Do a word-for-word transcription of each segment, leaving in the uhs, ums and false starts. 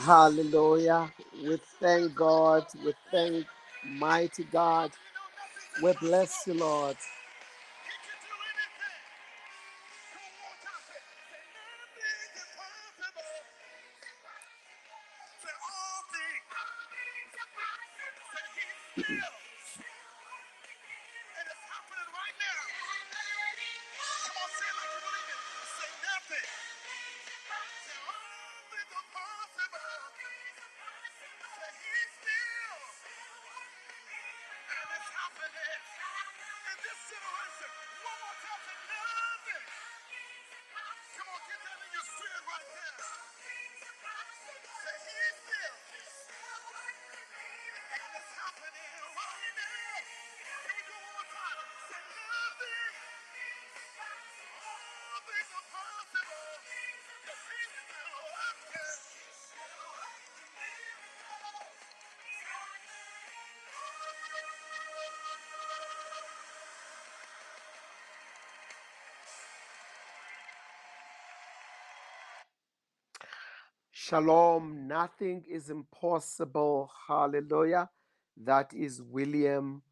Hallelujah. We thank God. We thank mighty God. We bless you, Lord. Shalom, nothing is impossible. Hallelujah. That is William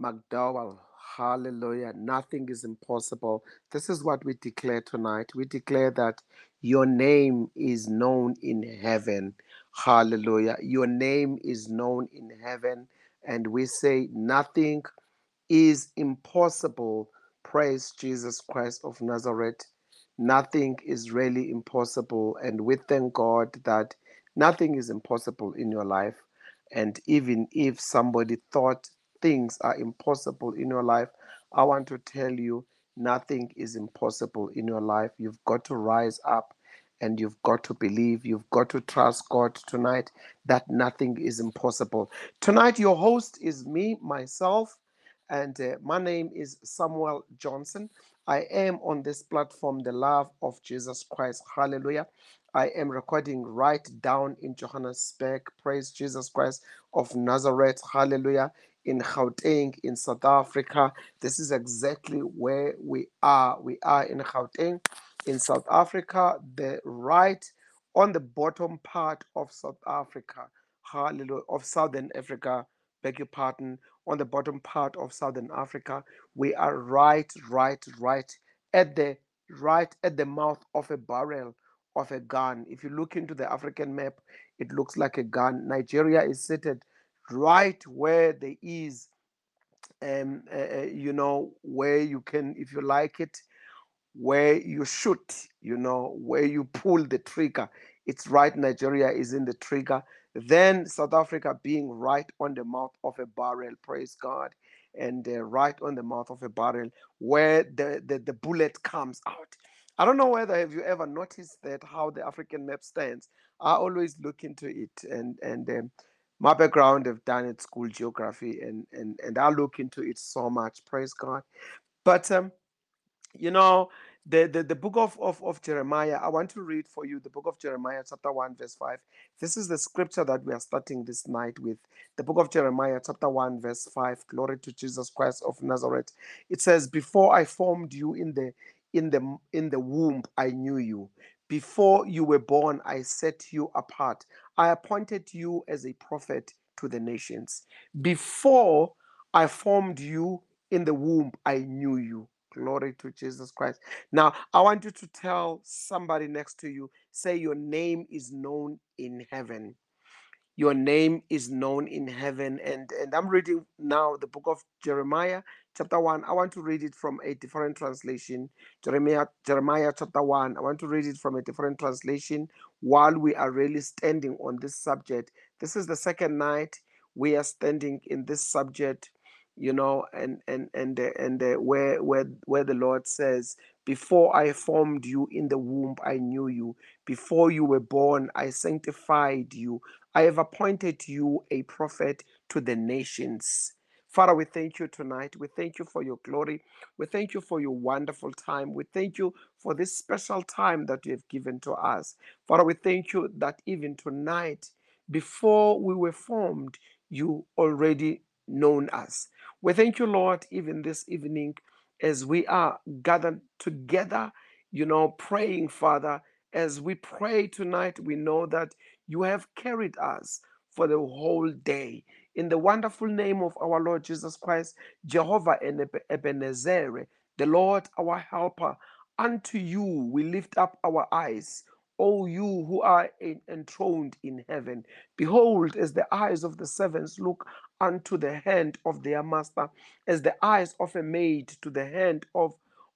McDowell. Hallelujah. Nothing is impossible. This is what we declare tonight. We declare that your name is known in heaven. Hallelujah. Your name is known in heaven. And we say nothing is impossible. Praise Jesus Christ of Nazareth. Nothing is really impossible, and we thank God that nothing is impossible in your life. And even if somebody thought things are impossible in your life, I want to tell you, nothing is impossible in your life. You've got to rise up, and you've got to believe. You've got to trust God tonight that nothing is impossible. Tonight, your host is me, myself, and uh, my name is Samuel Johnson. I am on this platform, the love of Jesus Christ. Hallelujah. I am recording right down in Johannesburg. Praise Jesus Christ of Nazareth. Hallelujah. In Gauteng, in South Africa. This is exactly where we are. We are in Gauteng, in South Africa, the right on the bottom part of South Africa. Hallelujah. Of Southern Africa. Beg your pardon, on the bottom part of Southern Africa. We are right, right, right at the right at the mouth of a barrel of a gun. If you look into the African map, it looks like a gun. Nigeria is seated right where there is, um, uh, you know, where you can, if you like it, where you shoot, you know, where you pull the trigger. It's right, Nigeria is in the trigger. Then South Africa being right on the mouth of a barrel, praise God, and uh, right on the mouth of a barrel where the, the, the bullet comes out. I don't know whether have you ever noticed that, how the African map stands. I always look into it, and, and um, my background I've done at school geography, and, and, and I look into it so much, praise God. But, um, you know, The, the, the book of, of, of Jeremiah, I want to read for you the book of Jeremiah, chapter one, verse five. This is the scripture that we are starting this night with. The book of Jeremiah, chapter one, verse five. Glory to Jesus Christ of Nazareth. It says, before I formed you in the in the in the womb, I knew you. Before you were born, I set you apart. I appointed you as a prophet to the nations. Before I formed you in the womb, I knew you. Glory to Jesus Christ. Now, I want you to tell somebody next to you, say your name is known in heaven. Your name is known in heaven. And, and I'm reading now the book of Jeremiah, chapter one. I want to read it from a different translation. Jeremiah, Jeremiah chapter one. I want to read it from a different translation while we are really standing on this subject. This is the second night we are standing in this subject. You know, and and and uh, and uh, where where where the Lord says, "Before I formed you in the womb, I knew you. Before you were born, I sanctified you. I have appointed you a prophet to the nations." Father, we thank you tonight. We thank you for your glory. We thank you for your wonderful time. We thank you for this special time that you have given to us. Father, we thank you that even tonight, before we were formed, you already known us. We thank you, Lord, even this evening as we are gathered together, you know, praying, Father. As we pray tonight, we know that You have carried us for the whole day. In the wonderful name of our Lord Jesus Christ, Jehovah and Ebenezer, the Lord our helper, unto you we lift up our eyes, O you who are enthroned in heaven. Behold, as the eyes of the servants look unto the hand of their master, as the eyes of a maid to the hand of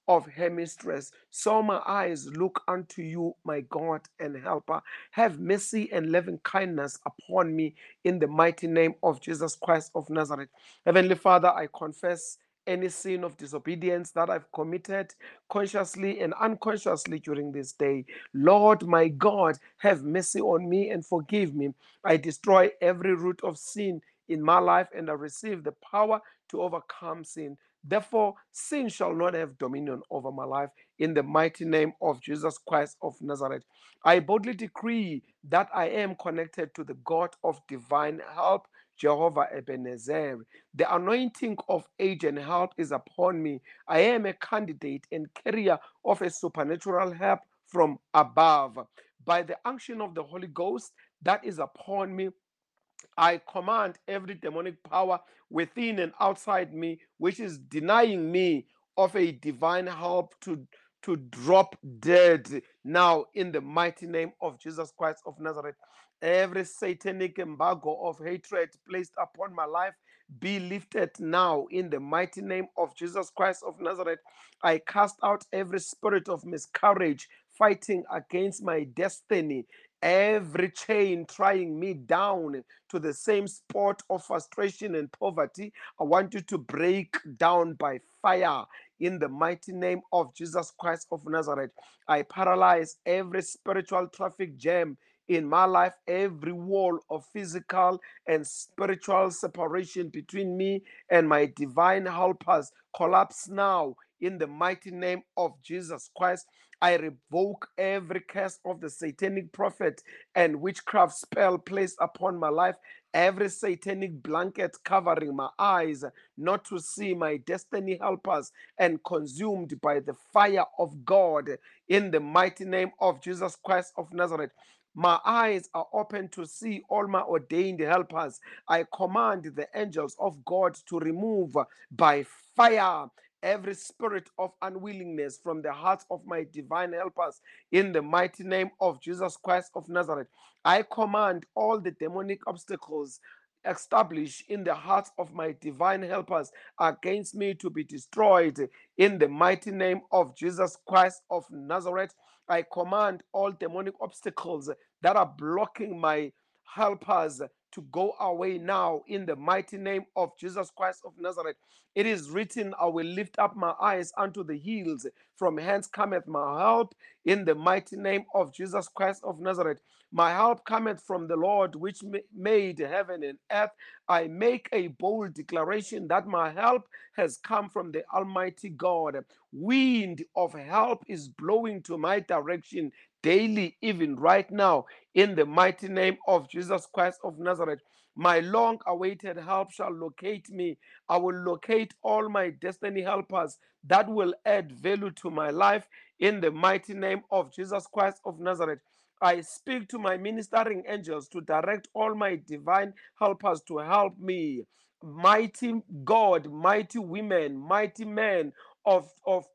of her mistress, so my eyes look unto you, my God and helper. Have mercy and loving kindness upon me in the mighty name of Jesus Christ of Nazareth. Heavenly Father, I confess any sin of disobedience that I've committed consciously and unconsciously during this day. Lord, my God, have mercy on me and forgive me. I destroy every root of sin in my life, and I receive the power to overcome sin. Therefore, sin shall not have dominion over my life in the mighty name of Jesus Christ of Nazareth. I boldly decree that I am connected to the God of divine help, Jehovah Ebenezer. The anointing of age and help is upon me. I am a candidate and carrier of a supernatural help from above. By the unction of the Holy Ghost that is upon me, I command every demonic power within and outside me, which is denying me of a divine help, to, to drop dead now in the mighty name of Jesus Christ of Nazareth. Every satanic embargo of hatred placed upon my life be lifted now in the mighty name of Jesus Christ of Nazareth. I cast out every spirit of miscarriage fighting against my destiny, every chain trying me down to the same spot of frustration and poverty. I want you to break down by fire in the mighty name of Jesus Christ of Nazareth. I paralyze every spiritual traffic jam in my life, every wall of physical and spiritual separation between me and my divine helpers collapse now in the mighty name of Jesus Christ. I revoke every curse of the satanic prophet and witchcraft spell placed upon my life, every satanic blanket covering my eyes not to see my destiny helpers, and consumed by the fire of God in the mighty name of Jesus Christ of Nazareth. My eyes are open to see all my ordained helpers. I command the angels of God to remove by fire every spirit of unwillingness from the hearts of my divine helpers in the mighty name of Jesus Christ of Nazareth. I command all the demonic obstacles established in the hearts of my divine helpers against me to be destroyed in the mighty name of Jesus Christ of Nazareth. I command all demonic obstacles that are blocking my helpers to go away now in the mighty name of Jesus Christ of Nazareth. It is written, I will lift up my eyes unto the hills, from hence cometh my help in the mighty name of Jesus Christ of Nazareth. My help cometh from the Lord, which made heaven and earth. I make a bold declaration that my help has come from the Almighty God. Wind of help is blowing to my direction daily, even right now, in the mighty name of Jesus Christ of Nazareth. My long-awaited help shall locate me. I will locate all my destiny helpers that will add value to my life in the mighty name of Jesus Christ of Nazareth. I speak to my ministering angels to direct all my divine helpers to help me. Mighty God, mighty women, mighty men of, of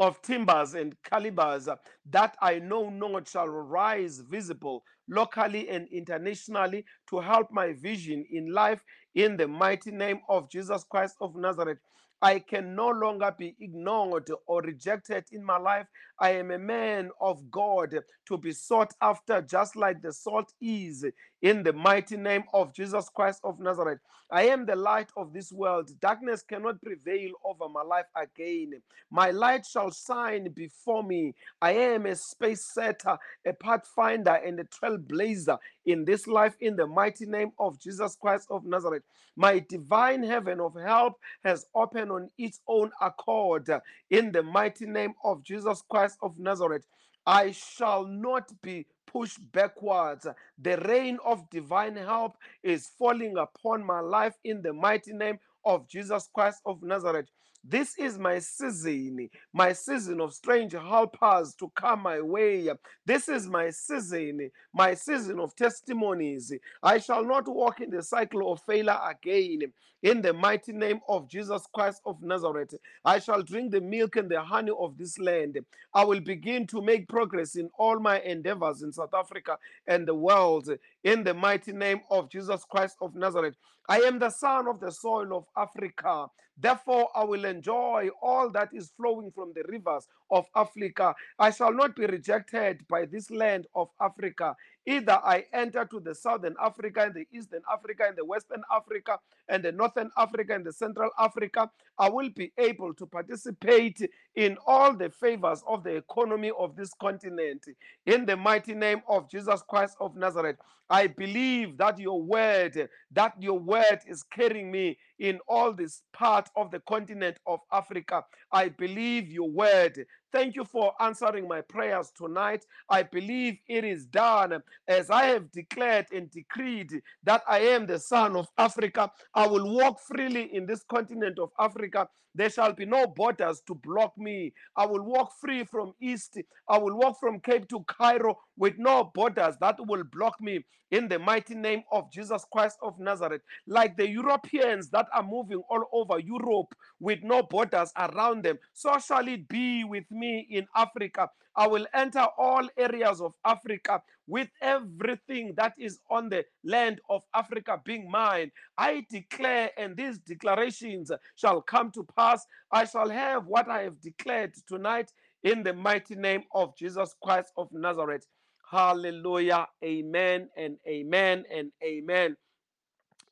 of timbers and calibers that I know not shall rise visible locally and internationally to help my vision in life in the mighty name of Jesus Christ of Nazareth. I can no longer be ignored or rejected in my life. I am a man of God to be sought after, just like the salt is, in the mighty name of Jesus Christ of Nazareth. I am the light of this world. Darkness cannot prevail over my life again. My light shall shine before me. I am a space setter, a pathfinder, and a trailblazer in this life in the mighty name of Jesus Christ of Nazareth. My divine heaven of help has opened on its own accord in the mighty name of Jesus Christ of Nazareth. I shall not be pushed backwards. The rain of divine help is falling upon my life in the mighty name of Jesus Christ of Nazareth. This is my season, my season of strange helpers to come my way. This is my season, my season of testimonies. I shall not walk in the cycle of failure again. In the mighty name of Jesus Christ of Nazareth, I shall drink the milk and the honey of this land. I will begin to make progress in all my endeavors in South Africa and the world. In the mighty name of Jesus Christ of Nazareth, I am the son of the soil of Africa. Therefore, I will enjoy all that is flowing from the rivers of Africa. I shall not be rejected by this land of Africa. Either I enter to the Southern Africa and the Eastern Africa and the Western Africa and the Northern Africa and the Central Africa, I will be able to participate in all the favors of the economy of this continent. In the mighty name of Jesus Christ of Nazareth, I believe that your word, that your word is carrying me in all this part of the continent of Africa. I believe your word. Thank you for answering my prayers tonight. I believe it is done. As I have declared and decreed that I am the son of Africa, I will walk freely in this continent of Africa. There shall be no borders to block me. I will walk free from east. I will walk from Cape to Cairo with no borders that will block me. In the mighty name of Jesus Christ of Nazareth, like the Europeans that are moving all over Europe with no borders around them, so shall it be with me in Africa. I will enter all areas of Africa with everything that is on the land of Africa being mine. I declare, and these declarations shall come to pass. I shall have what I have declared tonight in the mighty name of Jesus Christ of Nazareth. Hallelujah. Amen and amen and amen.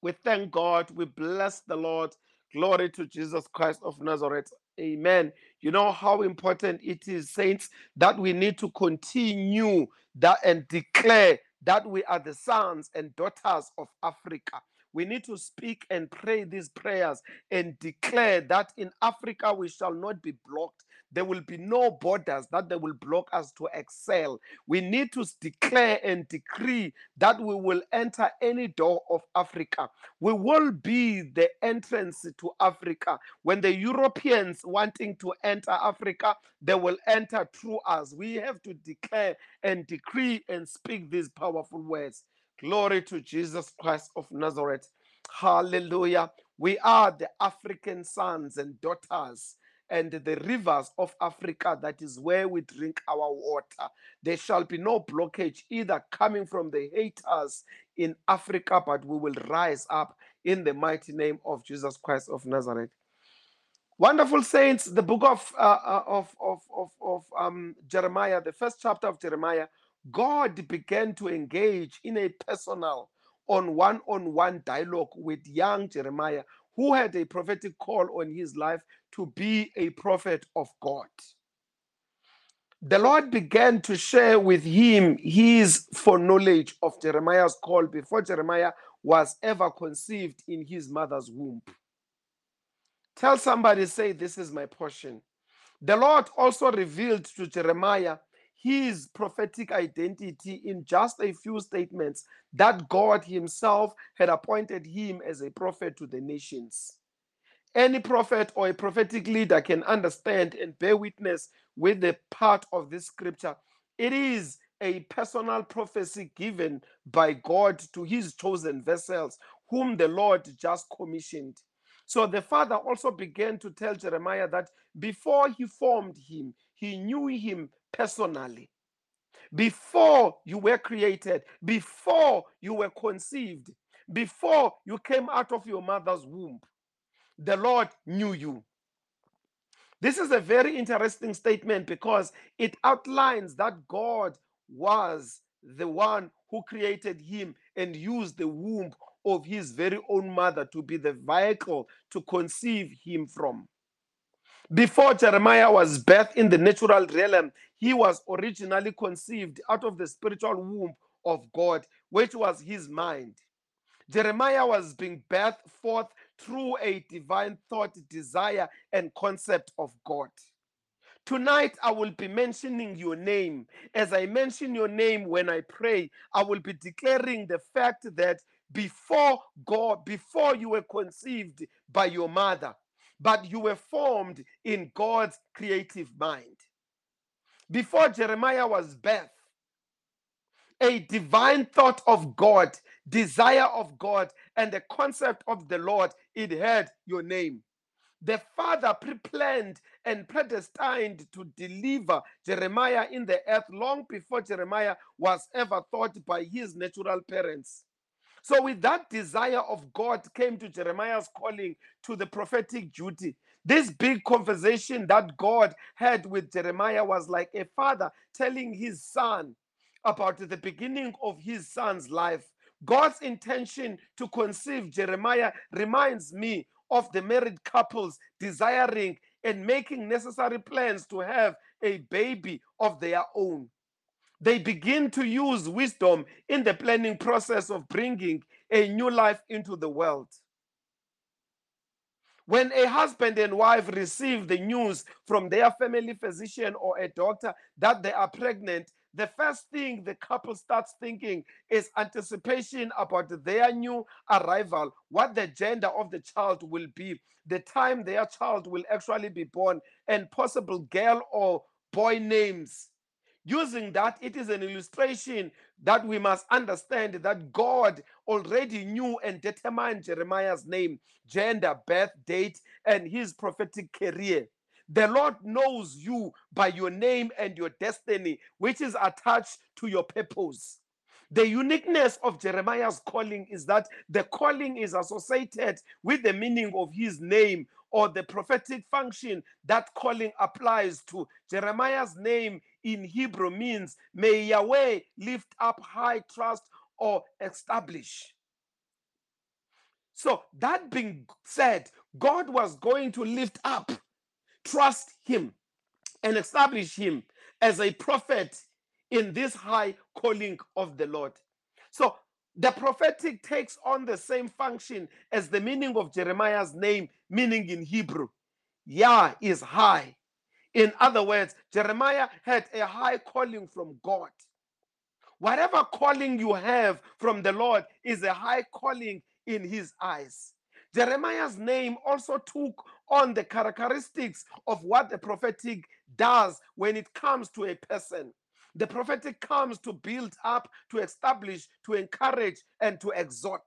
We thank God. We bless the Lord. Glory to Jesus Christ of Nazareth. Amen. You know how important it is, saints, that we need to continue that and declare that we are the sons and daughters of Africa. We need to speak and pray these prayers and declare that in Africa we shall not be blocked. There will be no borders that they will block us to excel. We need to declare and decree that we will enter any door of Africa. We will be the entrance to Africa. When the Europeans wanting to enter Africa, they will enter through us. We have to declare and decree and speak these powerful words. Glory to Jesus Christ of Nazareth. Hallelujah. We are the African sons and daughters. And the rivers of Africa, that is where we drink our water. There shall be no blockage either coming from the haters in Africa, but we will rise up in the mighty name of Jesus Christ of Nazareth. Wonderful saints, the book of uh, of of of, of um, Jeremiah, the first chapter of Jeremiah, God began to engage in a personal, on one-on-one dialogue with young Jeremiah, who had a prophetic call on his life to be a prophet of God. The Lord began to share with him his foreknowledge of Jeremiah's call before Jeremiah was ever conceived in his mother's womb. Tell somebody, say, this is my portion. The Lord also revealed to Jeremiah his prophetic identity in just a few statements that God himself had appointed him as a prophet to the nations. Any prophet or a prophetic leader can understand and bear witness with the part of this scripture. It is a personal prophecy given by God to his chosen vessels, whom the Lord just commissioned. So the Father also began to tell Jeremiah that before he formed him, he knew him personally. Before you were created, before you were conceived, before you came out of your mother's womb, the Lord knew you. This is a very interesting statement because it outlines that God was the one who created him and used the womb of his very own mother to be the vehicle to conceive him from. Before Jeremiah was birthed in the natural realm, he was originally conceived out of the spiritual womb of God, which was his mind. Jeremiah was being birthed forth through a divine thought, desire, and concept of God. Tonight, I will be mentioning your name. As I mention your name when I pray, I will be declaring the fact that before God, before you were conceived by your mother, but you were formed in God's creative mind. Before Jeremiah was birth, a divine thought of God, desire of God, and the concept of the Lord, it had your name. The Father pre-planned and predestined to deliver Jeremiah in the earth long before Jeremiah was ever thought by his natural parents. So with that desire of God came to Jeremiah's calling to the prophetic duty. This big conversation that God had with Jeremiah was like a father telling his son about the beginning of his son's life. God's intention to conceive Jeremiah reminds me of the married couples desiring and making necessary plans to have a baby of their own. They begin to use wisdom in the planning process of bringing a new life into the world. When a husband and wife receive the news from their family physician or a doctor that they are pregnant, the first thing the couple starts thinking is anticipation about their new arrival, what the gender of the child will be, the time their child will actually be born, and possible girl or boy names. Using that, it is an illustration that we must understand that God already knew and determined Jeremiah's name, gender, birth date, and his prophetic career. The Lord knows you by your name and your destiny, which is attached to your purpose. The uniqueness of Jeremiah's calling is that the calling is associated with the meaning of his name or the prophetic function that calling applies to. Jeremiah's name in Hebrew means, may Yahweh lift up high, trust, or establish. So that being said, God was going to lift up, trust him, and establish him as a prophet in this high calling of the Lord. So the prophetic takes on the same function as the meaning of Jeremiah's name, meaning in Hebrew, Yah is high. In other words, Jeremiah had a high calling from God. Whatever calling you have from the Lord is a high calling in his eyes. Jeremiah's name also took on the characteristics of what the prophetic does when it comes to a person. The prophetic comes to build up, to establish, to encourage, and to exhort.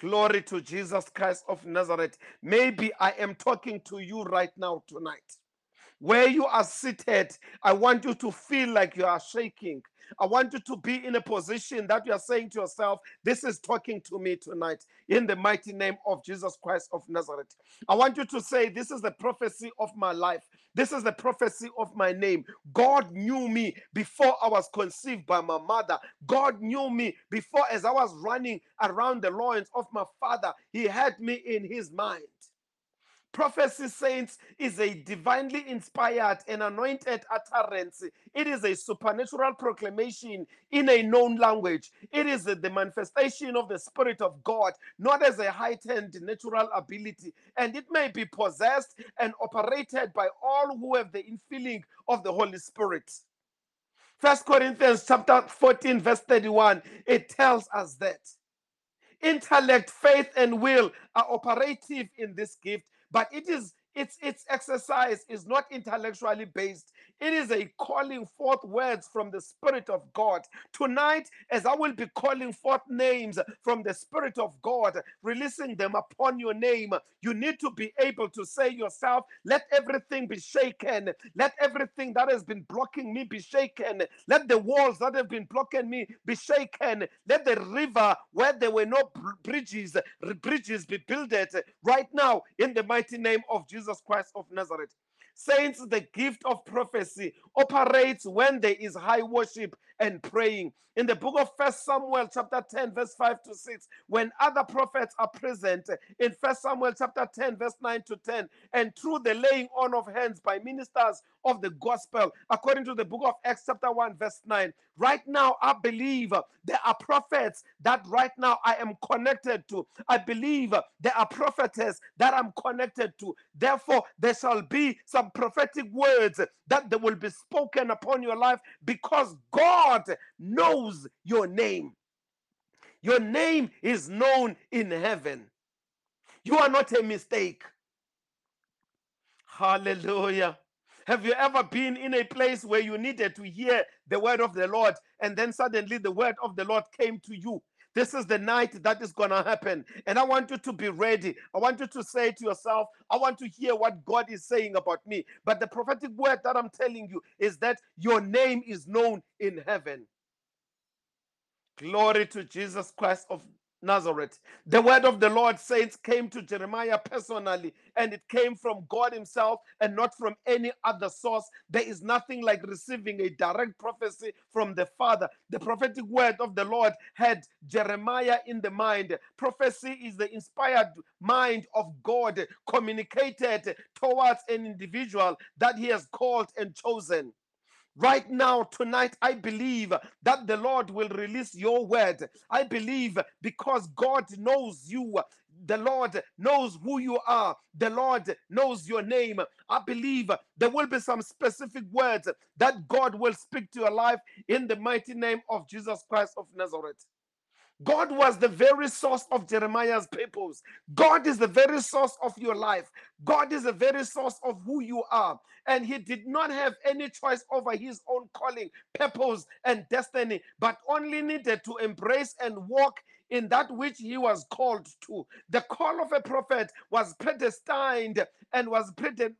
Glory to Jesus Christ of Nazareth. Maybe I am talking to you right now tonight. Where you are seated, I want you to feel like you are shaking. I want you to be in a position that you are saying to yourself, this is talking to me tonight, in the mighty name of Jesus Christ of Nazareth. I want you to say, this is the prophecy of my life. This is the prophecy of my name. God knew me before I was conceived by my mother. God knew me before, as I was running around the loins of my father, he had me in his mind. Prophecy, saints, is a divinely inspired and anointed utterance. It is a supernatural proclamation in a known language. It is the manifestation of the Spirit of God, not as a heightened natural ability. And it may be possessed and operated by all who have the infilling of the Holy Spirit. First Corinthians chapter fourteen, verse thirty-one, it tells us that intellect, faith, and will are operative in this gift. But it is its its exercise is not intellectually based. It is a calling forth words from the Spirit of God. Tonight, as I will be calling forth names from the Spirit of God, releasing them upon your name, you need to be able to say yourself, let everything be shaken. Let everything that has been blocking me be shaken. Let the walls that have been blocking me be shaken. Let the river where there were no bridges, bridges be builded right now in the mighty name of Jesus. Jesus Christ of Nazareth. Saints, the gift of prophecy operates when there is high worship and praying. In the book of First Samuel chapter ten, verse five to six, when other prophets are present, in First Samuel chapter ten, verse nine to ten, and through the laying on of hands by ministers of the gospel, according to the book of Acts chapter one, verse nine, right now I believe there are prophets that right now I am connected to. I believe there are prophetess that I'm connected to. Therefore, there shall be some prophetic words that they will be spoken upon your life, because God knows your name. Your name is known in heaven. You are not a mistake. Hallelujah. Have you ever been in a place where you needed to hear the word of the Lord, and then suddenly the word of the Lord came to you? This is the night that is going to happen. And I want you to be ready. I want you to say to yourself, I want to hear what God is saying about me. But the prophetic word that I'm telling you is that your name is known in heaven. Glory to Jesus Christ of Nazareth. The word of the Lord, saints, came to Jeremiah personally, and it came from God himself and not from any other source. There is nothing like receiving a direct prophecy from the Father. The prophetic word of the Lord had Jeremiah in the mind. Prophecy is the inspired mind of God communicated towards an individual that he has called and chosen. Right now, tonight, I believe that the Lord will release your word. I believe because God knows you. The Lord knows who you are. The Lord knows your name. I believe there will be some specific words that God will speak to your life in the mighty name of Jesus Christ of Nazareth. God was the very source of Jeremiah's purpose. God is the very source of your life. God is the very source of who you are. And he did not have any choice over his own calling, purpose, and destiny, but only needed to embrace and walk in that which he was called to. The call of a prophet was predestined and was predestined.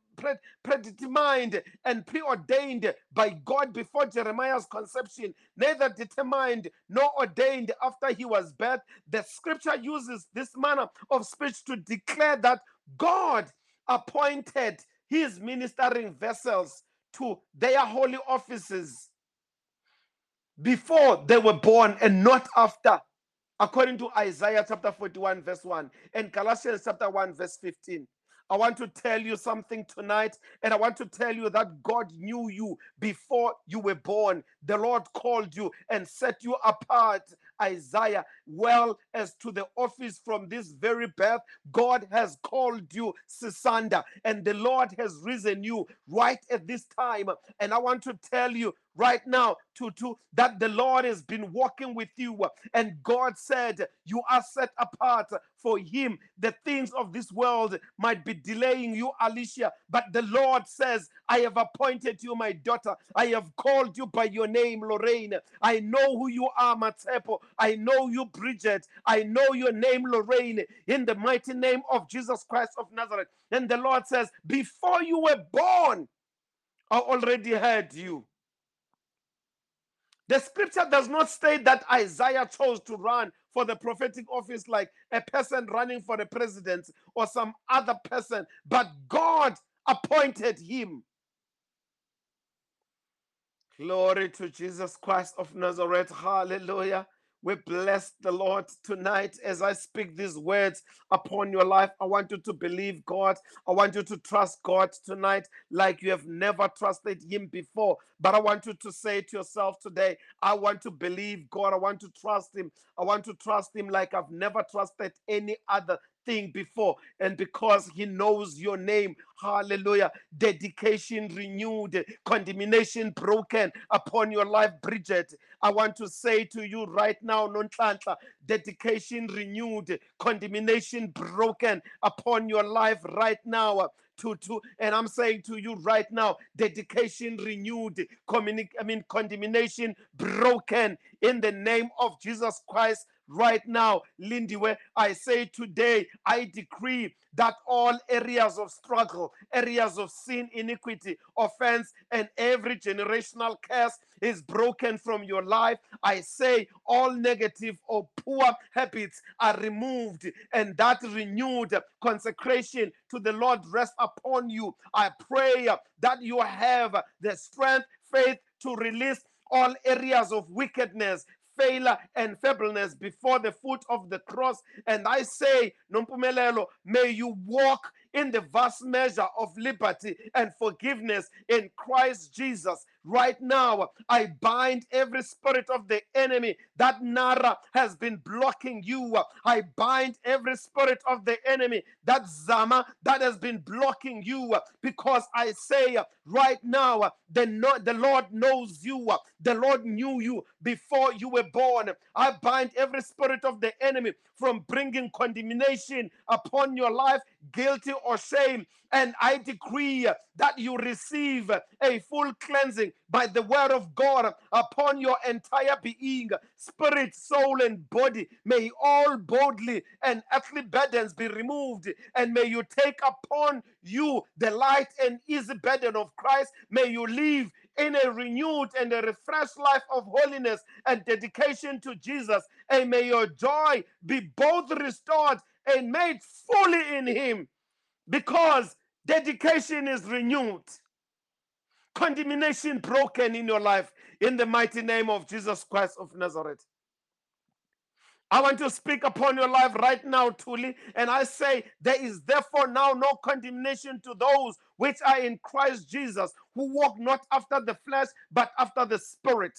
predetermined and preordained by God before Jeremiah's conception, neither determined nor ordained after he was birthed. The scripture uses this manner of speech to declare that God appointed his ministering vessels to their holy offices before they were born and not after, according to Isaiah chapter forty-one verse one and Galatians chapter one verse fifteen. I want to tell you something tonight, and I want to tell you that God knew you before you were born. The Lord called you and set you apart, Isaiah, well as to the office from this very birth. God has called you, Sisanda, and the Lord has risen you right at this time. And I want to tell you right now, Tutu, that the Lord has been walking with you, and God said, you are set apart for him. The things of this world might be delaying you, Alicia, but the Lord says, I have appointed you, my daughter. I have called you by your name, Lorraine. I know who you are, Matepo. I know you, Bridget. I know your name, Lorraine, in the mighty name of Jesus Christ of Nazareth. And the Lord says, before you were born, I already heard you. The scripture does not state that Isaiah chose to run for the prophetic office like a person running for the president or some other person, but God appointed him. Glory to Jesus Christ of Nazareth. Hallelujah. We bless the Lord tonight as I speak these words upon your life. I want you to believe God. I want you to trust God tonight like you have never trusted him before. But I want you to say to yourself today, I want to believe God. I want to trust him. I want to trust him like I've never trusted any other thing before. And because he knows your name, hallelujah, dedication renewed, condemnation broken upon your life, Bridget. I want to say to you right now, Nontando, dedication renewed, condemnation broken upon your life right now. To, to, and I'm saying to you right now, dedication renewed, communi- I mean, condemnation broken in the name of Jesus Christ. Right now, Londiwe, I say today, I decree that all areas of struggle, areas of sin, iniquity, offense, and every generational curse is broken from your life. I say all negative or poor habits are removed, and that renewed consecration to the Lord rests upon you. I pray that you have the strength, faith to release all areas of wickedness, failure, and feebleness before the foot of the cross. And I say, Nompumelelo, may you walk in the vast measure of liberty and forgiveness in Christ Jesus. Right now, I bind every spirit of the enemy that Nara has been blocking you. I bind every spirit of the enemy that Zama that has been blocking you, because I say right now, the, no, the Lord knows you. The Lord knew you before you were born. I bind every spirit of the enemy from bringing condemnation upon your life, guilty or shame and I decree that you receive a full cleansing by the word of God upon your entire being, spirit, soul, and body. May all bodily and earthly burdens be removed, and may you take upon you the light and easy burden of Christ. May you live in a renewed and a refreshed life of holiness and dedication to Jesus, and may your joy be both restored and made fully in him, because dedication is renewed, condemnation broken in your life, in the mighty name of Jesus Christ of Nazareth. I want to speak upon your life right now, truly, and I say there is therefore now no condemnation to those which are in Christ Jesus, who walk not after the flesh, but after the Spirit.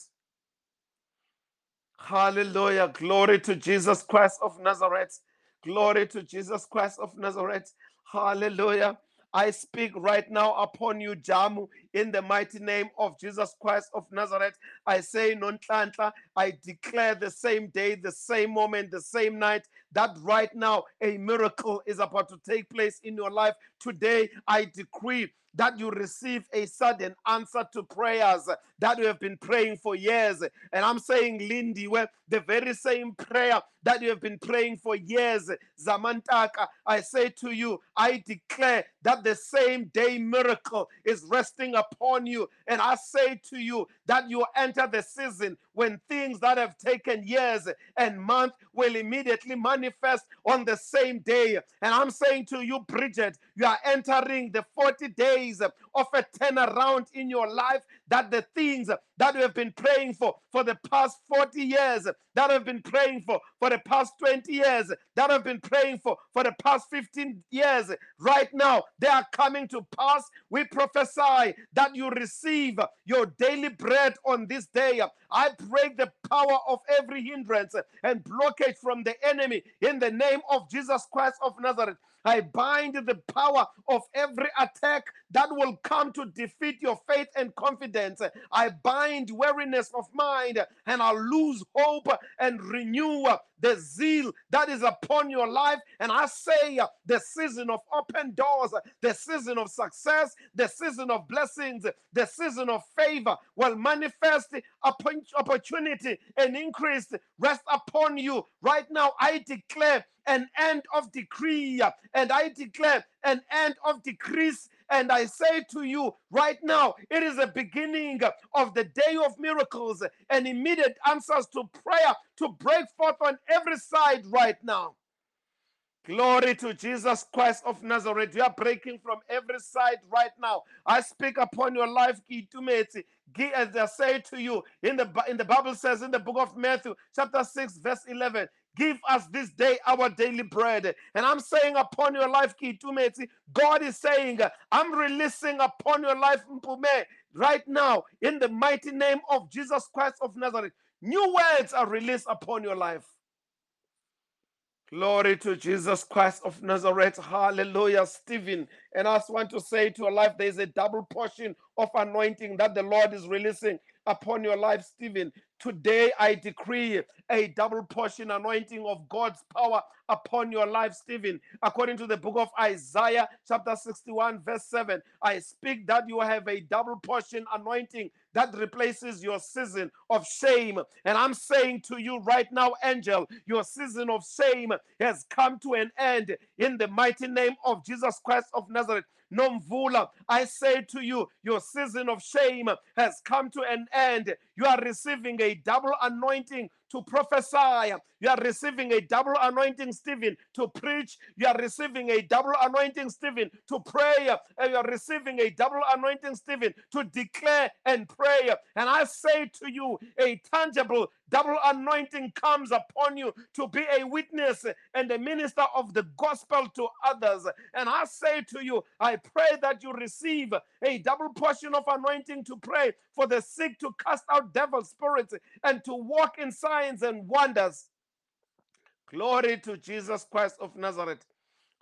Hallelujah. Glory to Jesus Christ of Nazareth. Glory to Jesus Christ of Nazareth. Hallelujah. I speak right now upon you, Jamu, in the mighty name of Jesus Christ of Nazareth. I say, Nontanta, I declare the same day, the same moment, the same night, that right now a miracle is about to take place in your life. Today, I decree that you receive a sudden answer to prayers that you have been praying for years. And I'm saying, Lindiwe, the very same prayer that you have been praying for years, Zamantaka, I say to you, I declare that the same day miracle is resting upon you. And I say to you that you enter the season when things that have taken years and months will immediately manifest on the same day. And I'm saying to you, Bridget, you are entering the forty days of a turnaround in your life, that the things that you have been praying for for the past forty years, that have been praying for for the past twenty years, that have been praying for for the past fifteen years, right now they are coming to pass. We prophesy that you receive your daily bread on this day. I break the power of every hindrance and blockage from the enemy in the name of Jesus Christ of Nazareth. I bind the power of every attack that will come to defeat your faith and confidence. I bind weariness of mind, and I lose hope and renew the zeal that is upon your life. And I say the season of open doors, the season of success, the season of blessings, the season of favor will manifest upon opportunity and increase rest upon you. Right now, I declare an end of decree, and I declare an end of decrease. And I say to you right now, it is the beginning of the day of miracles and immediate answers to prayer to break forth on every side right now. Glory to Jesus Christ of Nazareth. You are breaking from every side right now. I speak upon your life, Kitumeti. As I say to you, in the, in the Bible says in the book of Matthew, chapter six, verse eleven, give us this day our daily bread. And I'm saying upon your life, Kitumeti, God is saying, I'm releasing upon your life, Mpume, right now, in the mighty name of Jesus Christ of Nazareth. New words are released upon your life. Glory to Jesus Christ of Nazareth. Hallelujah, Stephen. And I just want to say to your life, there is a double portion of anointing that the Lord is releasing upon your life, Stephen. Today, I decree a double portion anointing of God's power upon your life, Stephen. According to the book of Isaiah, chapter sixty-one, verse seven, I speak that you have a double portion anointing that replaces your season of shame. And I'm saying to you right now, Angel, your season of shame has come to an end in the mighty name of Jesus Christ of Nazareth. Nomvula, I say to you, your season of shame has come to an end. You are receiving a double anointing to prophesy. You are receiving a double anointing, Stephen, to preach. You are receiving a double anointing, Stephen, to pray. And you are receiving a double anointing, Stephen, to declare and pray. And I say to you, a tangible double anointing comes upon you to be a witness and a minister of the gospel to others. And I say to you, I pray that you receive a double portion of anointing to pray for the sick, to cast out devil spirits, and to walk in signs and wonders. Glory to Jesus Christ of Nazareth.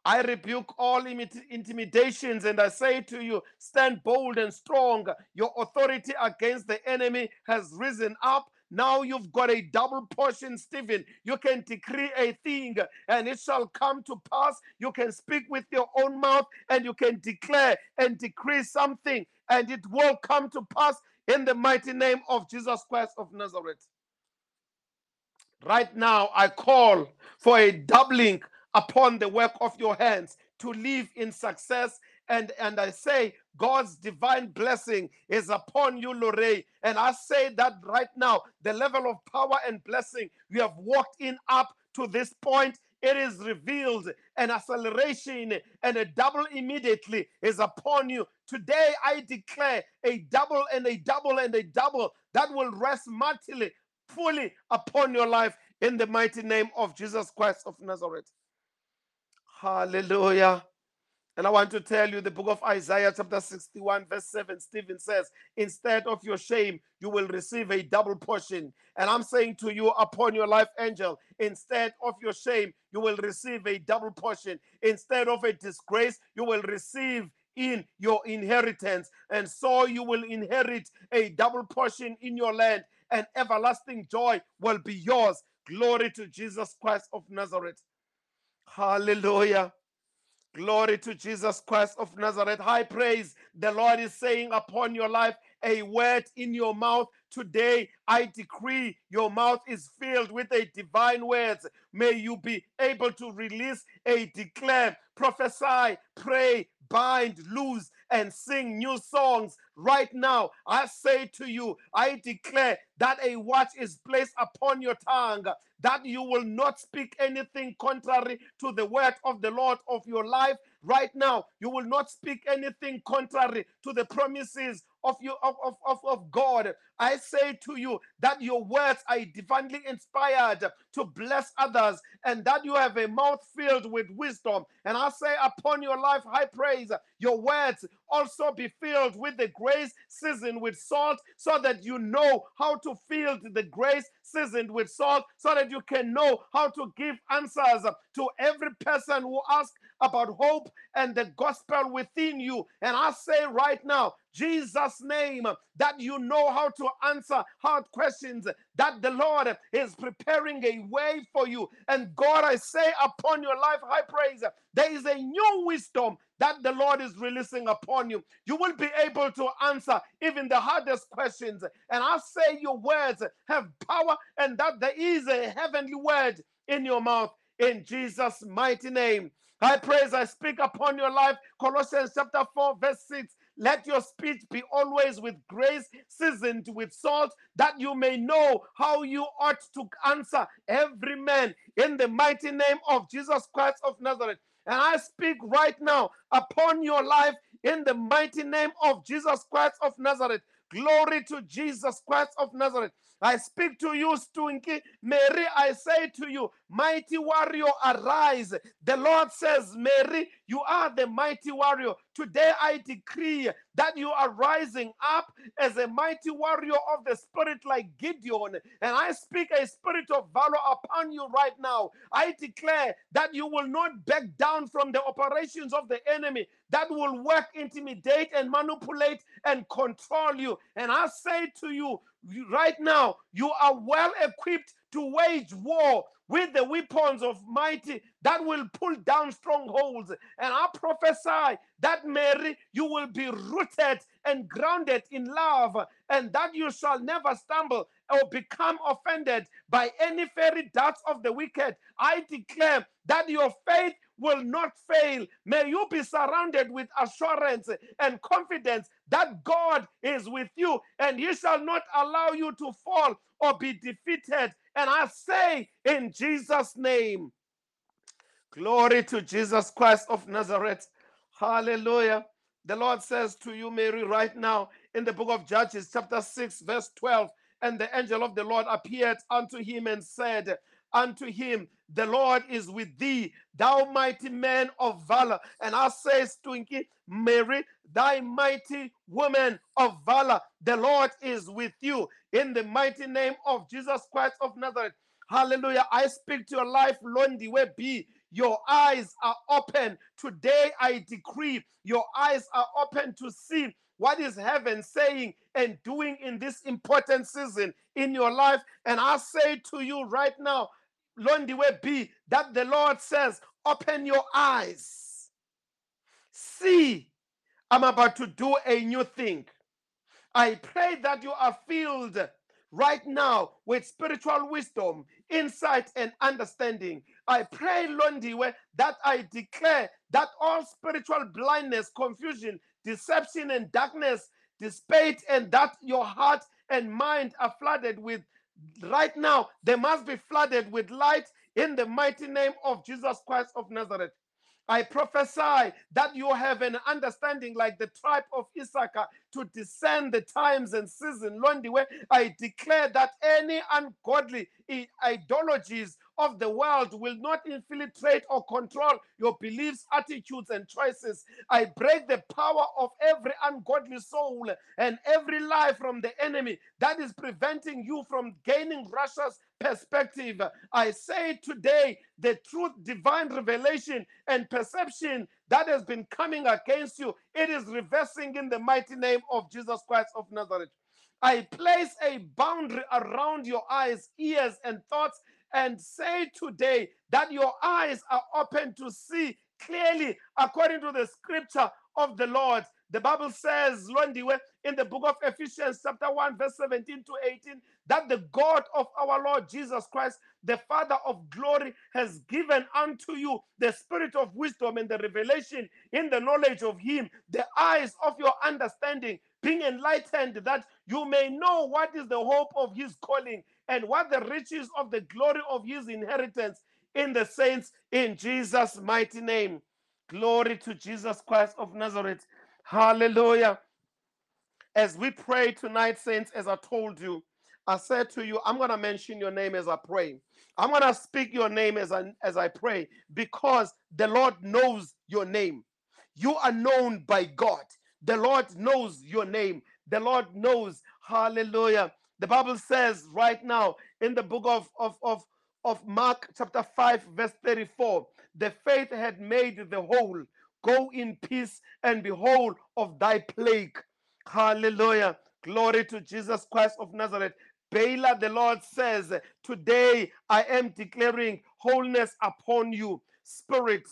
I rebuke all intimidations, and I say to you, stand bold and strong. Your authority against the enemy has risen up. Now you've got a double portion, Stephen. You can decree a thing and it shall come to pass. You can speak with your own mouth and you can declare and decree something and it will come to pass in the mighty name of Jesus Christ of Nazareth. Right now, I call for a doubling upon the work of your hands to live in success. And, and I say, God's divine blessing is upon you, Lorraine. And I say that right now, the level of power and blessing you have walked in up to this point, it is revealed. An acceleration and a double immediately is upon you. Today, I declare a double and a double and a double that will rest mightily, fully upon your life in the mighty name of Jesus Christ of Nazareth. Hallelujah. And I want to tell you, the book of Isaiah chapter sixty-one verse seven, Stephen says, instead of your shame, you will receive a double portion. And I'm saying to you upon your life, Angel, instead of your shame, you will receive a double portion. Instead of a disgrace, you will receive in your inheritance. And so you will inherit a double portion in your land, and everlasting joy will be yours. Glory to Jesus Christ of Nazareth. Hallelujah. Glory to Jesus Christ of Nazareth. High praise. The Lord is saying upon your life, a word in your mouth. Today, I decree your mouth is filled with a divine words. May you be able to release a declare, prophesy, pray, bind, loose, and sing new songs right now. I say to you, I declare that a watch is placed upon your tongue, that you will not speak anything contrary to the word of the Lord of your life. Right now, you will not speak anything contrary to the promises of, you, of, of, of, of God. I say to you that your words are divinely inspired to bless others and that you have a mouth filled with wisdom. And I say upon your life, high praise, your words also be filled with the grace seasoned with salt, so that you know how to fill the grace seasoned with salt, so that you can know how to give answers to every person who asks about hope and the gospel within you. And I say right now, Jesus' name, that you know how to answer hard questions, that the Lord is preparing a way for you. And God, I say upon your life, high praise, there is a new wisdom that the Lord is releasing upon you. You will be able to answer even the hardest questions. And I say your words have power and that there is a heavenly word in your mouth in Jesus' mighty name. High praise, I speak upon your life. Colossians chapter four, verse six. Let your speech be always with grace, seasoned with salt, that you may know how you ought to answer every man in the mighty name of Jesus Christ of Nazareth. And I speak right now upon your life in the mighty name of Jesus Christ of Nazareth. Glory to Jesus Christ of Nazareth. I speak to you, Stunki. Mary, I say to you, mighty warrior, arise. The Lord says, Mary, you are the mighty warrior. Today I decree that you are rising up as a mighty warrior of the spirit like Gideon. And I speak a spirit of valor upon you right now. I declare that you will not back down from the operations of the enemy that will work, intimidate, and manipulate and control you. And I say to you, right now, you are well equipped to wage war with the weapons of mighty that will pull down strongholds. And I prophesy that, Mary, you will be rooted and grounded in love, and that you shall never stumble or become offended by any fairy darts of the wicked. I declare that your faith will not fail. May you be surrounded with assurance and confidence that God is with you, and he shall not allow you to fall or be defeated. And I say in Jesus' name, glory to Jesus Christ of Nazareth. Hallelujah. The Lord says to you, Mary, right now in the book of Judges chapter six verse twelve, and the angel of the Lord appeared unto him and said unto him, the Lord is with thee, thou mighty man of valor. And I say, Stunky, Mary, thy mighty woman of valor, the Lord is with you in the mighty name of Jesus Christ of Nazareth. Hallelujah. I speak to your life, Londiwe be. Your eyes are open. Today I decree your eyes are open to see What is heaven saying and doing in this important season in your life? And I say to you right now, Londiwe B, that the Lord says, open your eyes. See, I'm about to do a new thing. I pray that you are filled right now with spiritual wisdom, insight, and understanding. I pray, Londiwe, that I declare that all spiritual blindness, confusion, deception, and darkness dissipate, and that your heart and mind are flooded with right now. They must be flooded with light in the mighty name of Jesus Christ of Nazareth. I prophesy that you have an understanding like the tribe of Issachar to discern the times and season. Londiwe, I declare that any ungodly ideologies of the world will not infiltrate or control your beliefs, attitudes, and choices. I break the power of every ungodly soul and every lie from the enemy that is preventing you from gaining Russia's perspective. I say today, the truth, divine revelation, and perception that has been coming against you, it is reversing in the mighty name of Jesus Christ of Nazareth. I place a boundary around your eyes, ears, and thoughts, and say today that your eyes are open to see clearly according to the scripture of the Lord. The Bible says, Londiwe, in the book of Ephesians chapter one, verse seventeen to eighteen, that the God of our Lord Jesus Christ, the Father of glory, has given unto you the spirit of wisdom and the revelation in the knowledge of him, the eyes of your understanding being enlightened, that you may know what is the hope of his calling and what the riches of the glory of his inheritance in the saints, in Jesus' mighty name. Glory to Jesus Christ of Nazareth. Hallelujah. As we pray tonight, saints, as I told you, I said to you, I'm going to mention your name as I pray. I'm going to speak your name as I, as I pray, because the Lord knows your name. You are known by God. The Lord knows your name. The Lord knows. Hallelujah. The Bible says right now in the book of, of, of, of Mark chapter five, verse thirty-four, the faith had made the whole. Go in peace and be whole of thy plague. Hallelujah. Glory to Jesus Christ of Nazareth. Bela, the Lord says, today I am declaring wholeness upon you, spirit,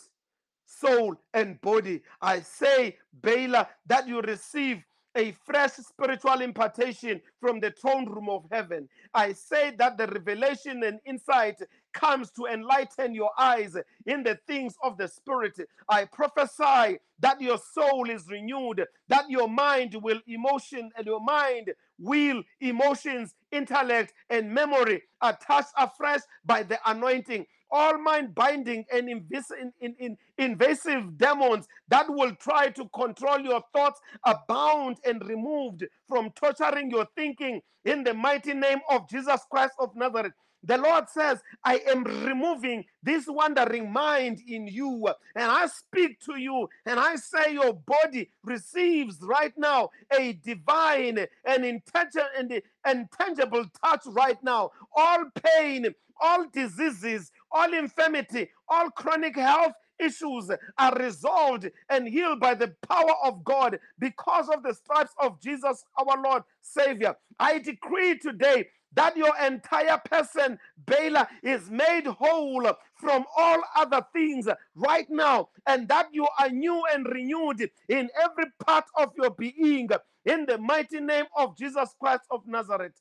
soul, and body. I say, Bela, that you receive a fresh spiritual impartation from the throne room of heaven. I say that the revelation and insight comes to enlighten your eyes in the things of the spirit. I prophesy that your soul is renewed, that your mind will emotion, and your mind, will, emotions, intellect, and memory are touched afresh by the anointing. All mind binding and invis in, in, in invasive demons that will try to control your thoughts are bound and removed from torturing your thinking in the mighty name of Jesus Christ of Nazareth. The Lord says, I am removing this wandering mind in you, and I speak to you, and I say your body receives right now a divine and intangible touch right now. All pain, all diseases, all infirmity, all chronic health issues are resolved and healed by the power of God because of the stripes of Jesus, our Lord Savior. I decree today that your entire person, Bela, is made whole from all other things right now, and that you are new and renewed in every part of your being in the mighty name of Jesus Christ of Nazareth.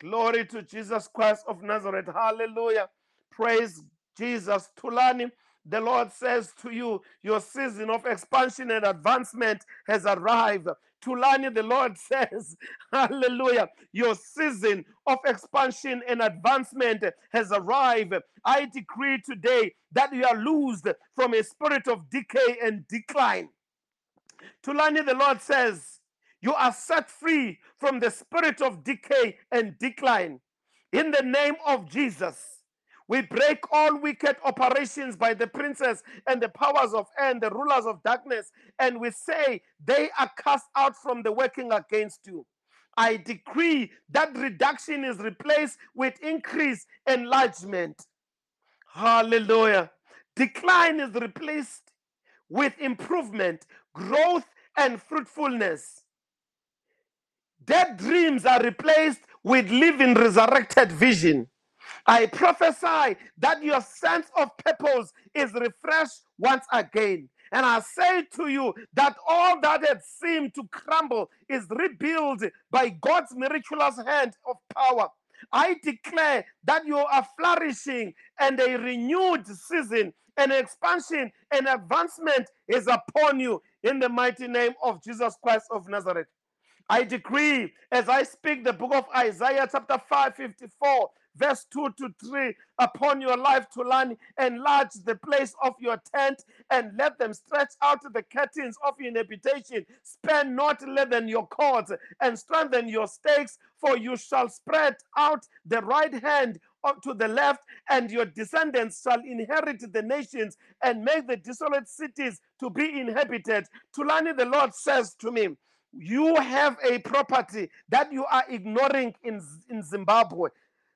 Glory to Jesus Christ of Nazareth. Hallelujah. Praise Jesus. Thulani, the Lord says to you, your season of expansion and advancement has arrived. Thulani, the Lord says, hallelujah, your season of expansion and advancement has arrived. I decree today that you are loosed from a spirit of decay and decline. Thulani, the Lord says, you are set free from the spirit of decay and decline. In the name of Jesus, we break all wicked operations by the princes and the powers of air and the rulers of darkness, and we say they are cast out from the working against you. I decree that reduction is replaced with increase, enlargement. Hallelujah. Decline is replaced with improvement, growth, and fruitfulness. Dead dreams are replaced with living resurrected vision. I prophesy that your sense of purpose is refreshed once again. And I say to you that all that had seemed to crumble is rebuilt by God's miraculous hand of power. I declare that you are flourishing, and a renewed season, an expansion, an advancement is upon you in the mighty name of Jesus Christ of Nazareth. I decree, as I speak the book of Isaiah chapter five fifty-four, verse two to three, upon your life, Thulani, enlarge the place of your tent and let them stretch out the curtains of your habitation. Span not less than your cords and strengthen your stakes, for you shall spread out the right hand up to the left, and your descendants shall inherit the nations and make the desolate cities to be inhabited. Thulani, the Lord says to me, you have a property that you are ignoring in, in Zimbabwe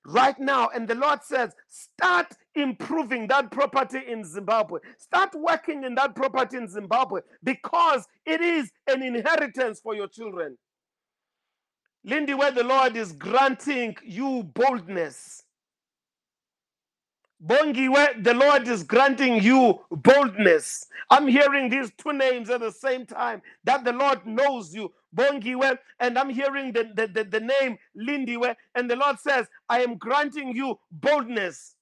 right now. And the Lord says, start improving that property in Zimbabwe. Start working in that property in Zimbabwe, because it is an inheritance for your children. Lindy, where the Lord is granting you boldness. Bongiwe, the Lord is granting you boldness. I'm hearing these two names at the same time, that the Lord knows you, Bongiwe, and I'm hearing the, the, the, the name Lindiwe, and the Lord says, I am granting you boldness.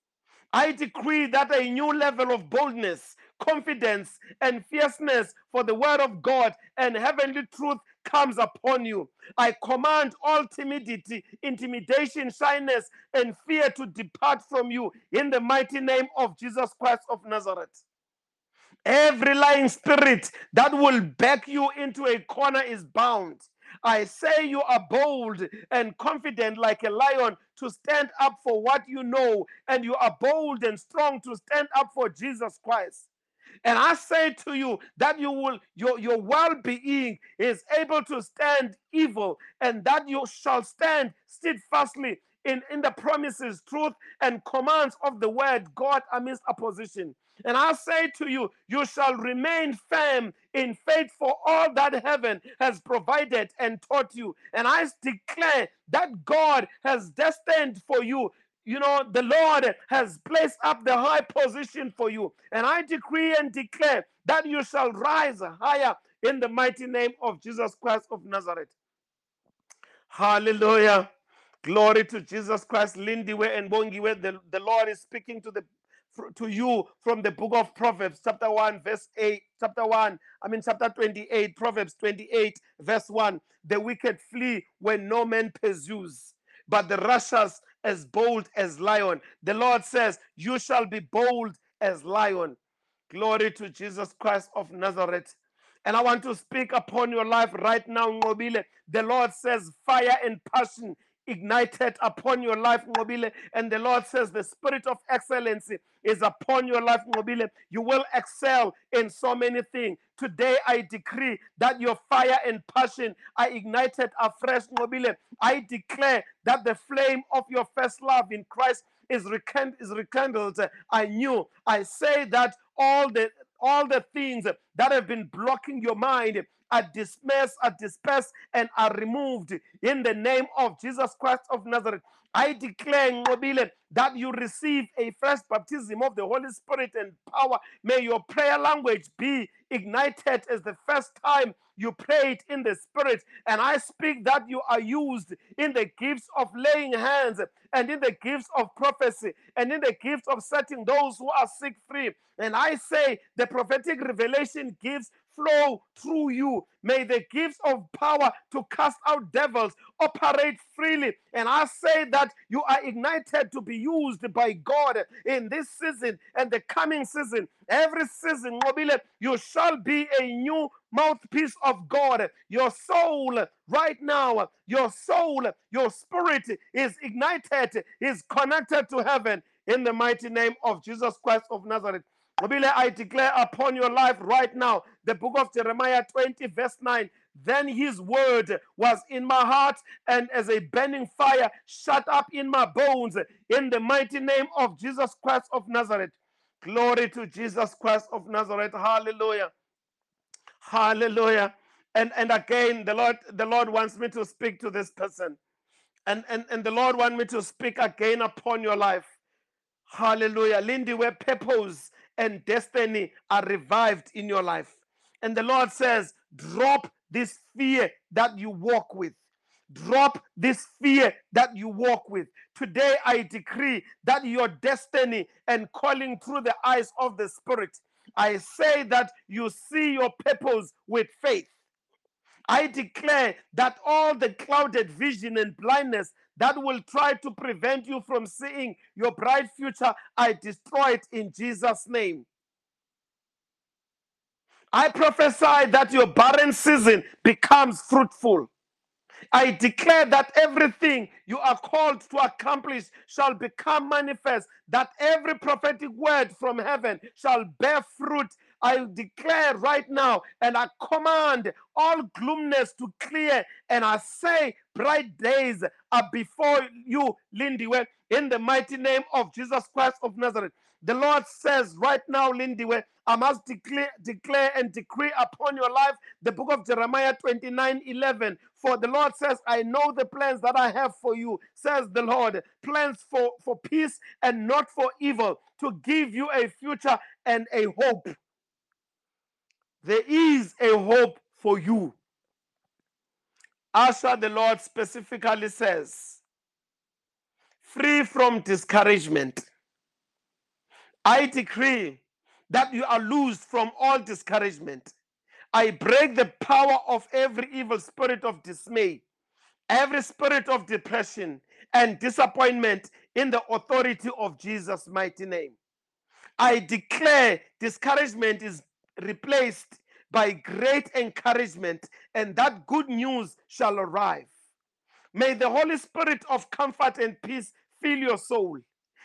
I decree that a new level of boldness, confidence, and fierceness for the word of God and heavenly truth comes upon you. I command all timidity, intimidation, shyness, and fear to depart from you in the mighty name of Jesus Christ of Nazareth. Every lying spirit that will back you into a corner is bound. I say you are bold and confident like a lion to stand up for what you know, and you are bold and strong to stand up for Jesus Christ. And I say to you that you will, your, your well-being is able to stand evil, and that you shall stand steadfastly in, in the promises, truth, and commands of the word God amidst opposition. And I say to you, you shall remain firm in faith for all that heaven has provided and taught you. And I declare that God has destined for you. You know, the Lord has placed up the high position for you. And I decree and declare that you shall rise higher in the mighty name of Jesus Christ of Nazareth. Hallelujah. Glory to Jesus Christ. Lindiwe and Bongiwe, the, the Lord is speaking to the to you from the book of Proverbs, chapter one, verse eight, chapter one, I mean, chapter twenty-eight, Proverbs twenty-eight, verse one. The wicked flee when no man pursues, but the righteous as bold as lion. The Lord says, you shall be bold as lion. Glory to Jesus Christ of Nazareth. And I want to speak upon your life right now, Mobile. The Lord says, fire and passion ignited upon your life, Mobile. And the Lord says, the spirit of excellency is upon your life, Mobile. You will excel in so many things. Today, I decree that your fire and passion are ignited afresh, Mobile. I declare that the flame of your first love in Christ is rekindled anew. I say that all the all the things that have been blocking your mind are dismissed, are dispersed, and are removed in the name of Jesus Christ of Nazareth. I declare, Mobile, that you receive a fresh baptism of the Holy Spirit and power. May your prayer language be ignited as the first time you prayed in the Spirit. And I speak that you are used in the gifts of laying hands, and in the gifts of prophecy, and in the gift of setting those who are sick free. And I say the prophetic revelation gifts flow through you. May the gifts of power to cast out devils operate freely. And I say that you are ignited to be used by God in this season and the coming season. Every season, Mobile, you shall be a new mouthpiece of God. Your soul right now, your soul, your spirit is ignited, is connected to heaven in the mighty name of Jesus Christ of Nazareth. Mobile, I declare upon your life right now, the book of Jeremiah twenty, verse nine, then his word was in my heart, and as a burning fire shut up in my bones, in the mighty name of Jesus Christ of Nazareth. Glory to Jesus Christ of Nazareth. Hallelujah. Hallelujah. And, and again, the Lord, the Lord wants me to speak to this person. And, and, and the Lord wants me to speak again upon your life. Hallelujah. Londiwe, purpose and destiny are revived in your life. And the Lord says, drop this fear that you walk with. Drop this fear that you walk with. Today I decree that your destiny and calling through the eyes of the Spirit, I say that you see your purpose with faith. I declare that all the clouded vision and blindness that will try to prevent you from seeing your bright future, I destroy it in Jesus' name. I prophesy that your barren season becomes fruitful. I declare that everything you are called to accomplish shall become manifest, that every prophetic word from heaven shall bear fruit. I declare right now, and I command all gloomness to clear, and I say bright days are before you, Londiwe, in the mighty name of Jesus Christ of Nazareth. The Lord says right now, Londiwe, I must declare, declare and decree upon your life the book of Jeremiah twenty-nine eleven. For the Lord says, I know the plans that I have for you, says the Lord, plans for, for peace and not for evil, to give you a future and a hope. There is a hope for you. Asha, the Lord specifically says, free from discouragement. I decree that you are loosed from all discouragement. I break the power of every evil spirit of dismay, every spirit of depression and disappointment in the authority of Jesus' mighty name. I declare discouragement is replaced by great encouragement, and that good news shall arrive. May the Holy Spirit of comfort and peace fill your soul.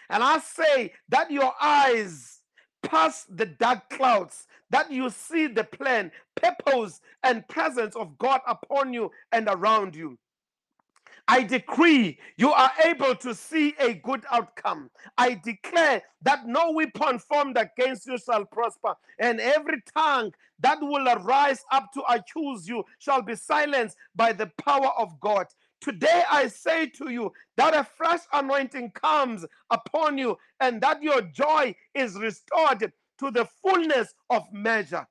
And I say that your eyes pass the dark clouds, that you see the plan, purpose, and presence of God upon you and around you. I decree you are able to see a good outcome. I declare that no weapon formed against you shall prosper, and every tongue that will arise up to accuse you shall be silenced by the power of God. Today I say to you that a fresh anointing comes upon you, and that your joy is restored to the fullness of measure.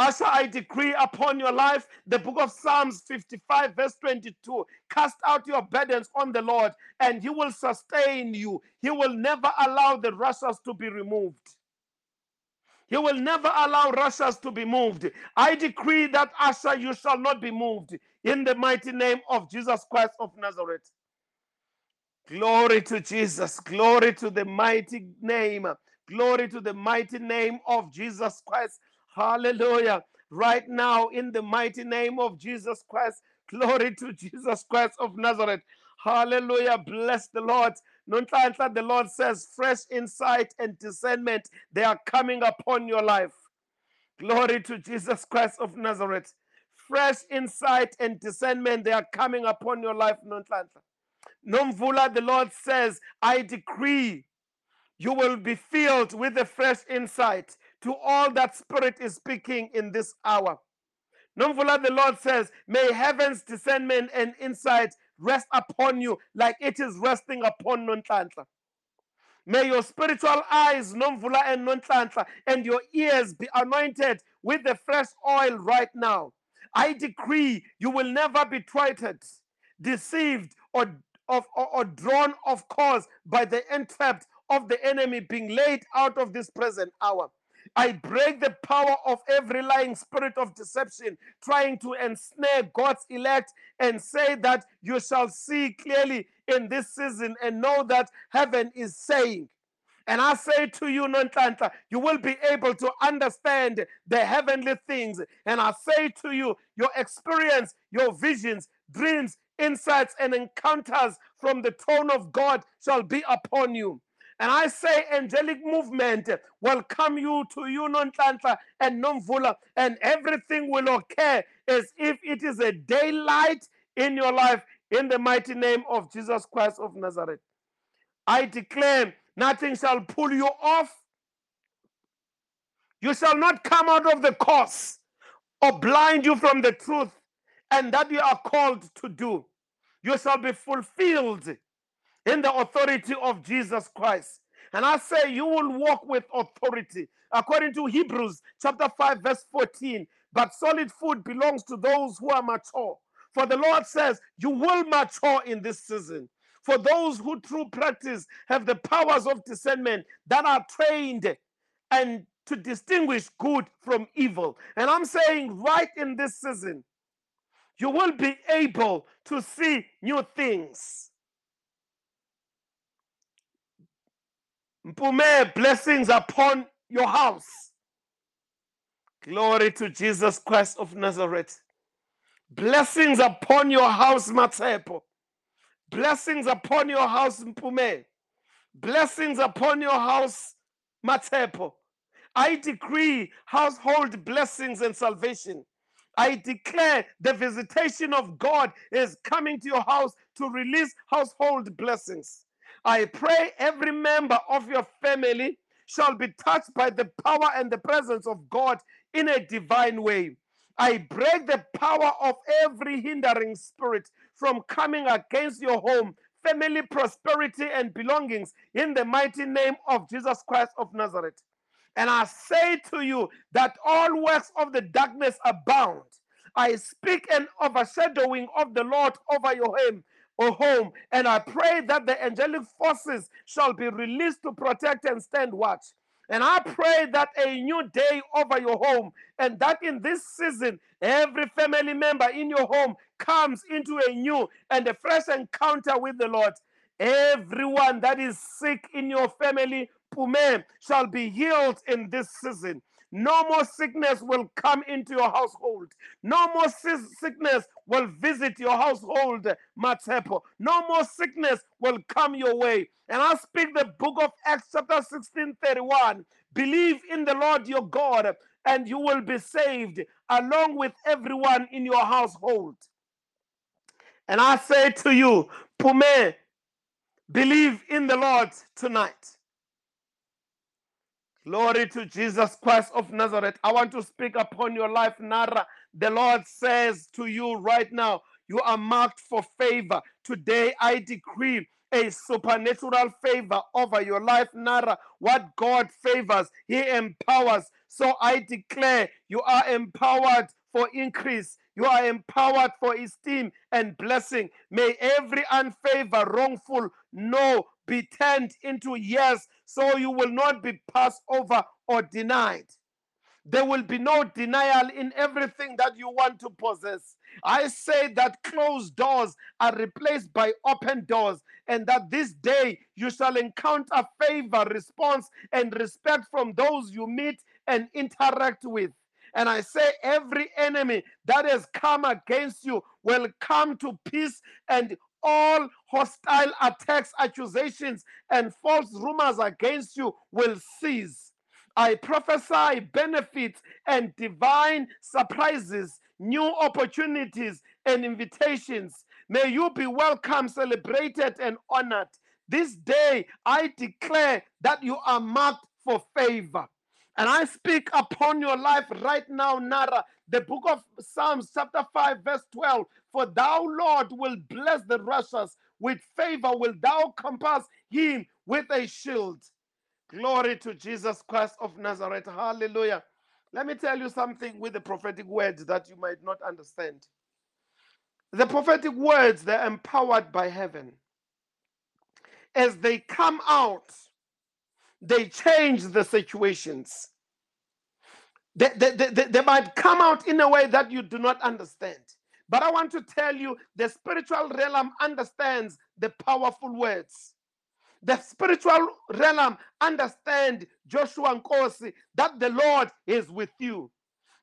Asha, I decree upon your life the book of Psalms fifty-five verse twenty-two. Cast out your burdens on the Lord, and he will sustain you. He will never allow the rushes to be removed. He will never allow rushes to be moved. I decree that, Asha, you shall not be moved in the mighty name of Jesus Christ of Nazareth. Glory to Jesus. Glory to the mighty name. Glory to the mighty name of Jesus Christ. Hallelujah. Right now, in the mighty name of Jesus Christ, glory to Jesus Christ of Nazareth. Hallelujah. Bless the Lord. Nontando, the Lord says, fresh insight and discernment, they are coming upon your life. Glory to Jesus Christ of Nazareth. Fresh insight and discernment, they are coming upon your life, Nontando. Nomvula, the Lord says, I decree you will be filled with a fresh insight to all that Spirit is speaking in this hour. Nomvula, the Lord says, may heaven's discernment and insight rest upon you like it is resting upon Nontantla. May your spiritual eyes, Nomvula and Nontantla, and your ears be anointed with the fresh oil right now. I decree you will never be twitted, deceived, or, or, or drawn off course by the entrapped of the enemy being laid out of this present hour. I break the power of every lying spirit of deception trying to ensnare God's elect, and say that you shall see clearly in this season and know that heaven is saying. And I say to you, Nontanta, you will be able to understand the heavenly things. And I say to you, your experience, your visions, dreams, insights, and encounters from the throne of God shall be upon you. And I say angelic movement welcome you to you, Nontanta and Nomvula, and everything will occur as if it is a daylight in your life in the mighty name of Jesus Christ of Nazareth. I declare nothing shall pull you off. You shall not come out of the course or blind you from the truth and that you are called to do. You shall be fulfilled in the authority of Jesus Christ. And I say you will walk with authority. According to Hebrews chapter five, verse fourteen, but solid food belongs to those who are mature. For the Lord says, you will mature in this season. For those who through practice have the powers of discernment that are trained and to distinguish good from evil. And I'm saying right in this season, you will be able to see new things. Mpume, blessings upon your house. Glory to Jesus Christ of Nazareth. Blessings upon your house, Matepo. Blessings upon your house, Mpume. Blessings upon your house, Matepo. I decree household blessings and salvation. I declare the visitation of God is coming to your house to release household blessings. I pray every member of your family shall be touched by the power and the presence of God in a divine way. I break the power of every hindering spirit from coming against your home, family, prosperity, and belongings in the mighty name of Jesus Christ of Nazareth. And I say to you that all works of the darkness are bound. I speak an overshadowing of the Lord over your home. Or home, and I pray that the angelic forces shall be released to protect and stand watch. And I pray that a new day over your home, and that in this season, every family member in your home comes into a new and a fresh encounter with the Lord. Everyone that is sick in your family, Pume, shall be healed in this season. No more sickness will come into your household. No more sickness will visit your household, Matepo. No more sickness will come your way. And I speak the book of Acts chapter sixteen thirty-one. Believe in the Lord your God and you will be saved along with everyone in your household. And I say to you, Pume, believe in the Lord tonight. Glory to Jesus Christ of Nazareth. I want to speak upon your life, Nara. The Lord says to you right now, you are marked for favor. Today, I decree a supernatural favor over your life, Nara. What God favors, He empowers. So I declare you are empowered for increase. You are empowered for esteem and blessing. May every unfavor, wrongful, no, be turned into yes, so you will not be passed over or denied. There will be no denial in everything that you want to possess. I say that closed doors are replaced by open doors, and that this day you shall encounter favor, response, and respect from those you meet and interact with. And I say every enemy that has come against you will come to peace, and all hostile attacks, accusations, and false rumors against you will cease. I prophesy benefits and divine surprises, new opportunities, and invitations. May you be welcome, celebrated, and honored. This day, I declare that you are marked for favor. And I speak upon your life right now, Nara, the book of Psalms, chapter five, verse twelve. For thou, Lord, will bless the righteous. With favor will thou compass him with a shield. Glory to Jesus Christ of Nazareth. Hallelujah. Let me tell you something with the prophetic words that you might not understand. The prophetic words, they're empowered by heaven. As they come out, they change the situations. They, they, they, they might come out in a way that you do not understand. But I want to tell you, the spiritual realm understands the powerful words. The spiritual realm understands, Joshua Nkosi, that the Lord is with you.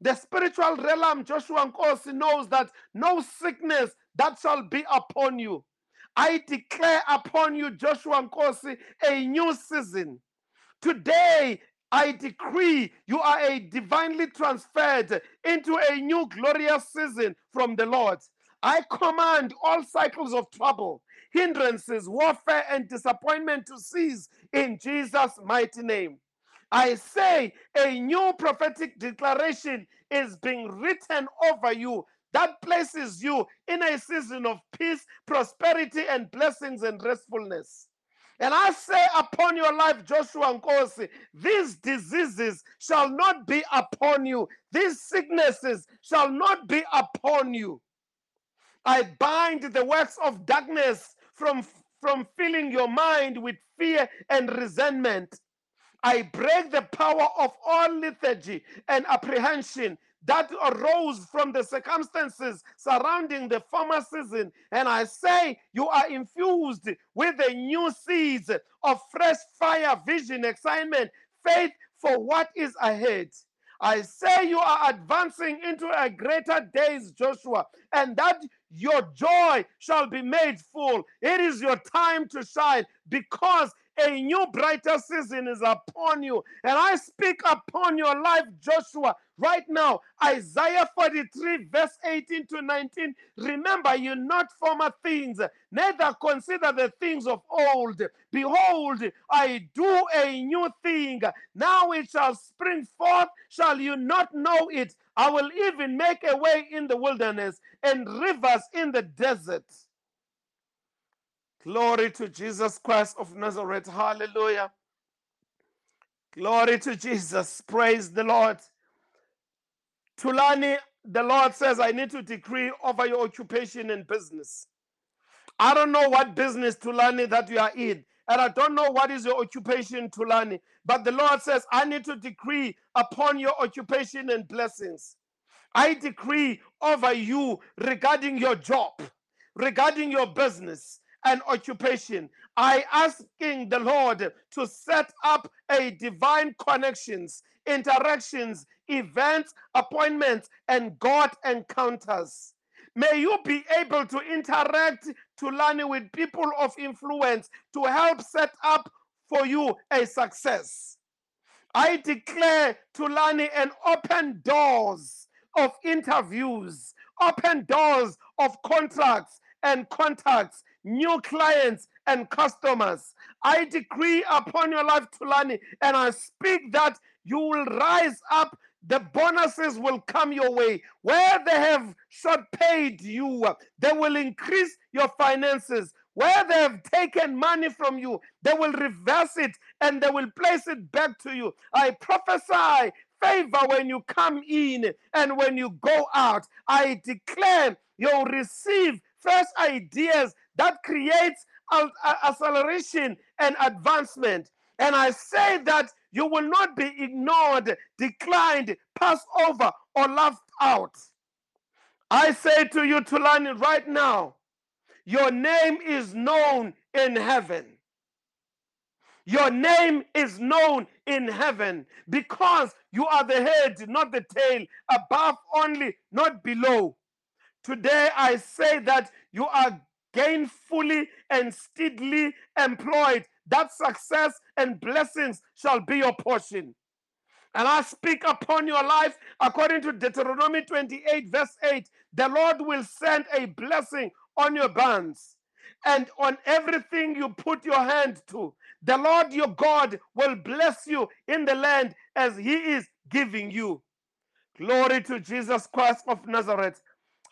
The spiritual realm, Joshua Nkosi, knows that no sickness that shall be upon you. I declare upon you, Joshua Nkosi, a new season. Today, I decree you are a divinely transferred into a new glorious season from the Lord. I command all cycles of trouble, hindrances, warfare, and disappointment to cease in Jesus' mighty name. I say a new prophetic declaration is being written over you that places you in a season of peace, prosperity, and blessings and restfulness. And I say upon your life, Joshua Nkosi, these diseases shall not be upon you. These sicknesses shall not be upon you. I bind the works of darkness from, from filling your mind with fear and resentment. I break the power of all lethargy and apprehension that arose from the circumstances surrounding the former season, and I say you are infused with the new seeds of fresh fire, vision, excitement, faith for what is ahead. I say you are advancing into a greater days, Joshua, and that your joy shall be made full. It is your time to shine because a new brighter season is upon you. And I speak upon your life, Joshua, right now. Isaiah forty-three, verse eighteen to nineteen. Remember you not former things, neither consider the things of old. Behold, I do a new thing. Now it shall spring forth. Shall you not know it? I will even make a way in the wilderness and rivers in the desert. Glory to Jesus Christ of Nazareth. Hallelujah. Glory to Jesus. Praise the Lord. Thulani, the Lord says, I need to decree over your occupation and business. I don't know what business, Thulani, that you are in. And I don't know what is your occupation, Thulani. But the Lord says, I need to decree upon your occupation and blessings. I decree over you regarding your job, regarding your business and occupation. I asking the Lord to set up a divine connections, interactions, events, appointments, and God encounters. May you be able to interact, Thulani, with people of influence to help set up for you a success. I declare, Thulani, an open doors of interviews, open doors of contracts and contacts, new clients and customers. I decree upon your life, Thulani, and I speak that you will rise up. The bonuses will come your way. Where they have short paid you, they will increase your finances. Where they have taken money from you, they will reverse it and they will place it back to you. I prophesy favor when you come in and when you go out. I declare you'll receive first ideas that creates acceleration and advancement. And I say that you will not be ignored, declined, passed over, or laughed out. I say to you, Thulani, right now, your name is known in heaven. Your name is known in heaven because you are the head, not the tail, above only, not below. Today, I say that you are gainfully and steadily employed, that success and blessings shall be your portion. And I speak upon your life according to Deuteronomy twenty-eight, verse eight. The Lord will send a blessing on your barns and on everything you put your hand to. The Lord your God will bless you in the land as he is giving you. Glory to Jesus Christ of Nazareth.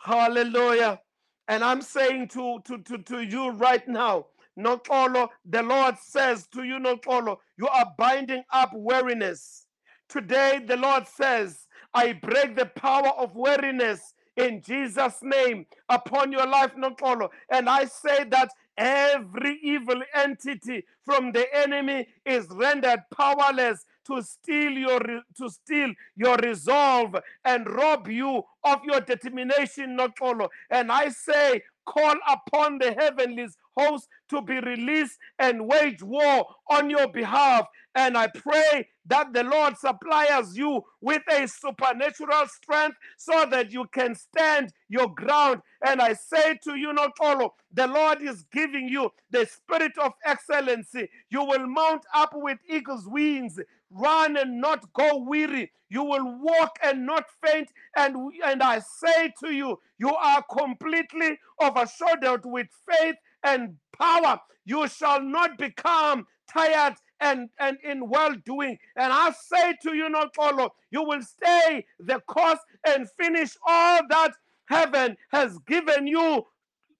Hallelujah. And I'm saying to, to, to, to you right now, Noxolo, the Lord says to you, Noxolo, you are binding up weariness. Today, the Lord says, I break the power of weariness in Jesus' name upon your life, Noxolo. And I say that every evil entity from the enemy is rendered powerless to steal your, to steal your resolve and rob you of your determination, Noxolo. And I say, call upon the heavenly host to be released and wage war on your behalf. And I pray that the Lord supplies you with a supernatural strength so that you can stand your ground. And I say to you, Noxolo, the Lord is giving you the spirit of excellency. You will mount up with eagle's wings, run and not go weary. You will walk and not faint. And, and I say to you, you are completely overshadowed with faith and power. You shall not become tired and, and in well-doing. And I say to you, Noxolo, you will stay the course and finish all that heaven has given you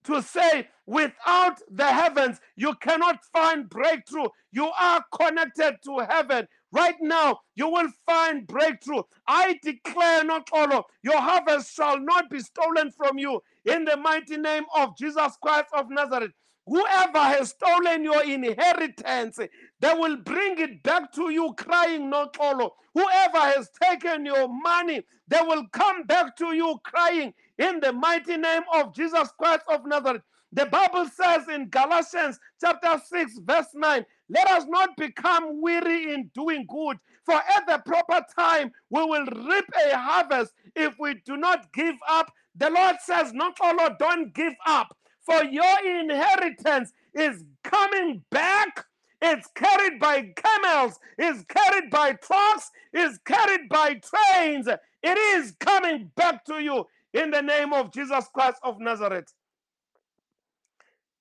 to say. Without the heavens, you cannot find breakthrough. You are connected to heaven. Right now, you will find breakthrough. I declare, Noxolo, your harvest shall not be stolen from you in the mighty name of Jesus Christ of Nazareth. Whoever has stolen your inheritance, they will bring it back to you crying, Noxolo. Whoever has taken your money, they will come back to you crying in the mighty name of Jesus Christ of Nazareth. The Bible says in Galatians chapter six, verse nine, let us not become weary in doing good, for at the proper time we will reap a harvest if we do not give up. The Lord says, Noxolo, don't give up, for your inheritance is coming back. It's carried by camels, it's carried by trucks, it's carried by trains. It is coming back to you in the name of Jesus Christ of Nazareth.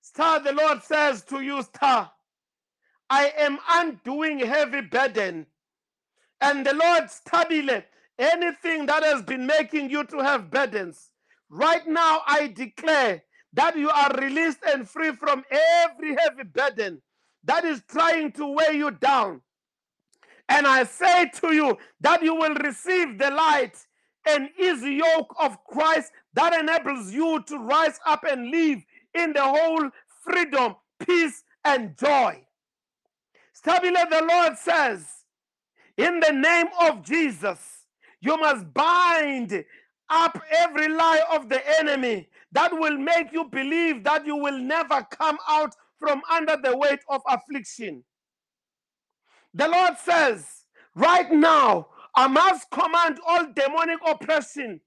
Star, the Lord says to you, star, I am undoing heavy burden. And the Lord, Thembile, anything that has been making you to have burdens, right now I declare that you are released and free from every heavy burden that is trying to weigh you down. And I say to you that you will receive the light and easy yoke of Christ that enables you to rise up and live in the whole freedom, peace, and joy. Thembile, the Lord says, in the name of Jesus, you must bind up every lie of the enemy that will make you believe that you will never come out from under the weight of affliction. The Lord says, right now, I must command all demonic oppression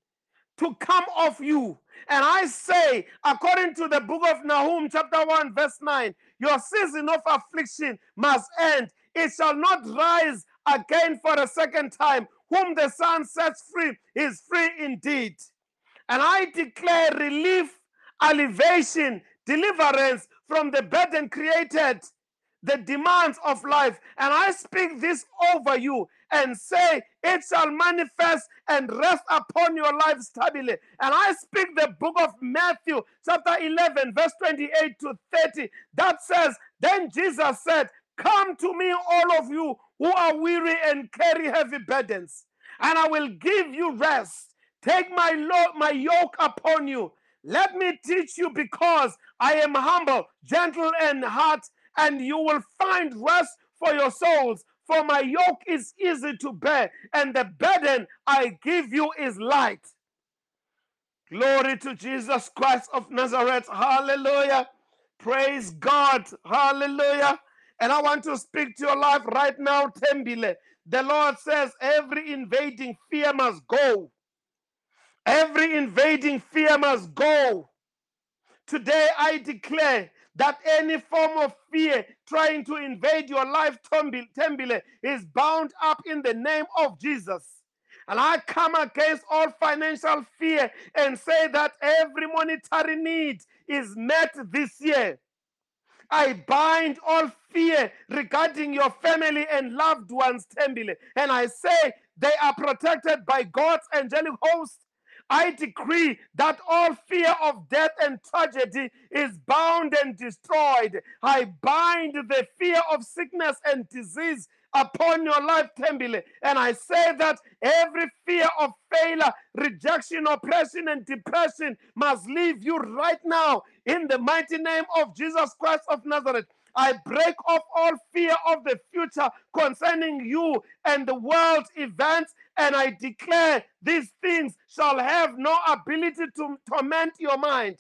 to come off you. And I say, according to the book of Nahum, chapter one, verse nine, your season of affliction must end. It shall not rise again for a second time. Whom the Son sets free is free indeed. And I declare relief, alleviation, deliverance from the burden created, the demands of life. And I speak this over you and say, it shall manifest and rest upon your life stably. And I speak the book of Matthew, chapter eleven, verse twenty-eight to thirty, that says, then Jesus said, come to me, all of you who are weary and carry heavy burdens, and I will give you rest. Take my, lo- my yoke upon you. Let me teach you, because I am humble, gentle in heart, and you will find rest for your souls. For my yoke is easy to bear, and the burden I give you is light. Glory to Jesus Christ of Nazareth. Hallelujah. Praise God. Hallelujah. And I want to speak to your life right now, Thembile. The Lord says every invading fear must go. Every invading fear must go. Today I declare that any form of fear trying to invade your life, Thembile, is bound up in the name of Jesus. And I come against all financial fear and say that every monetary need is met this year. I bind all fear regarding your family and loved ones, Thembile, and I say they are protected by God's angelic host. I decree that all fear of death and tragedy is bound and destroyed. I bind the fear of sickness and disease upon your life, Thembile, and I say that every fear of failure, rejection, oppression, and depression must leave you right now in the mighty name of Jesus Christ of Nazareth. I break off all fear of the future concerning you and the world's events, and I declare these things shall have no ability to torment your mind.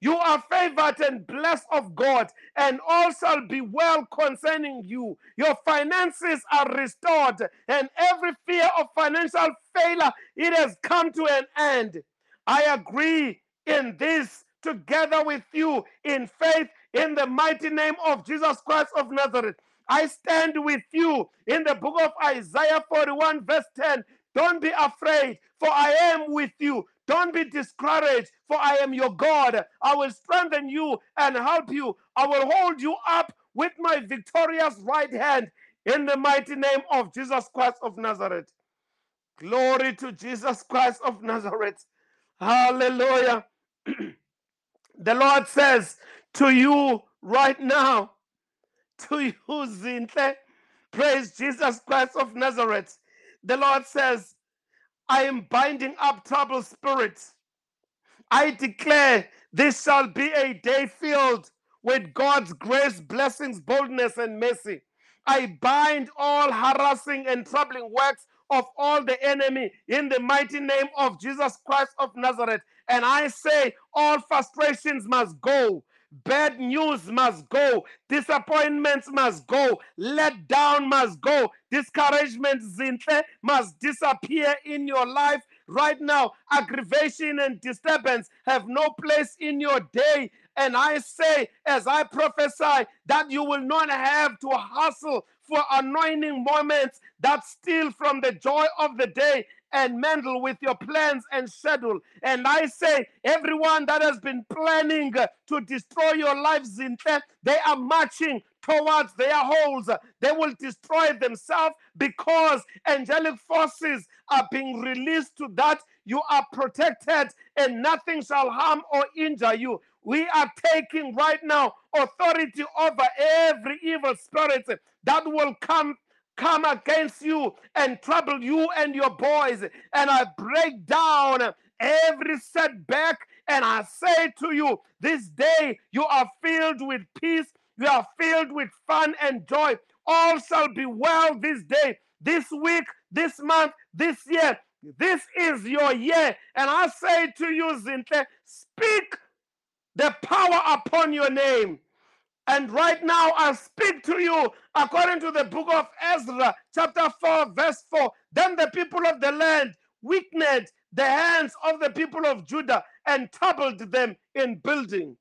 You are favored and blessed of God, and all shall be well concerning you. Your finances are restored, and every fear of financial failure, it has come to an end. I agree in this together with you in faith in the mighty name of Jesus Christ of Nazareth. I stand with you in the book of Isaiah forty-one, verse ten. Don't be afraid, for I am with you. Don't be discouraged, for I am your God. I will strengthen you and help you. I will hold you up with my victorious right hand. in the mighty name of Jesus Christ of Nazareth. Glory to Jesus Christ of Nazareth. Hallelujah. The Lord says to you right now, to you, Zinhle, praise Jesus Christ of Nazareth. The Lord says, I am binding up troubled spirits. I declare this shall be a day filled with God's grace, blessings, boldness, and mercy. I bind all harassing and troubling works of all the enemy in the mighty name of Jesus Christ of Nazareth. And I say all frustrations must go. Bad news must go. Disappointments must go. Let down must go. Discouragement must disappear in your life right now. Aggravation and disturbance have no place in your day. And I say, as I prophesy, that you will not have to hustle for anointing moments that steal from the joy of the day and meddle with your plans and schedule. And I say, everyone that has been planning to destroy your lives, in fact, they are marching towards their holes. They will destroy themselves because angelic forces are being released to that. You are protected and nothing shall harm or injure you. We are taking right now authority over every evil spirit that will come come against you and trouble you and your boys. And I break down every setback, and I say to you, this day you are filled with peace, you are filled with fun and joy. All shall be well this day, this week, this month, this year. This is your year. And I say to you, Zinhle, speak the power upon your name. And right now I speak to you according to the book of Ezra, chapter four, verse four. Then the people of the land weakened the hands of the people of Judah and troubled them in building.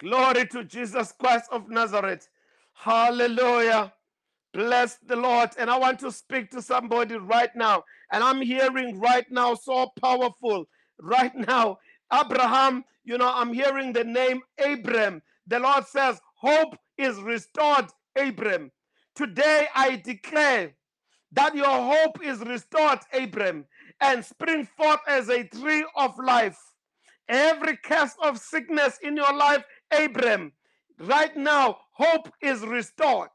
Glory to Jesus Christ of Nazareth. Hallelujah. Bless the Lord. And I want to speak to somebody right now. And I'm hearing right now, so powerful right now. Abraham, you know, I'm hearing the name Abram. The Lord says, hope is restored, Abram. Today I declare that your hope is restored, Abram, and spring forth as a tree of life. Every curse of sickness in your life, Abram, right now, hope is restored.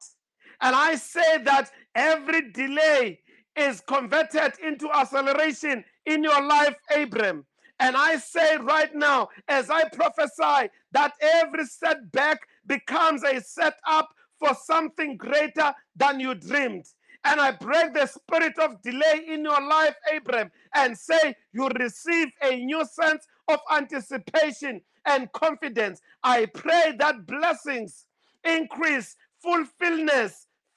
And I say that every delay is converted into acceleration in your life, Abram. And I say right now, as I prophesy, that every setback becomes a setup for something greater than you dreamed. And I break the spirit of delay in your life, Abram, and say you receive a new sense of anticipation and confidence. I pray that blessings increase, fulfillment,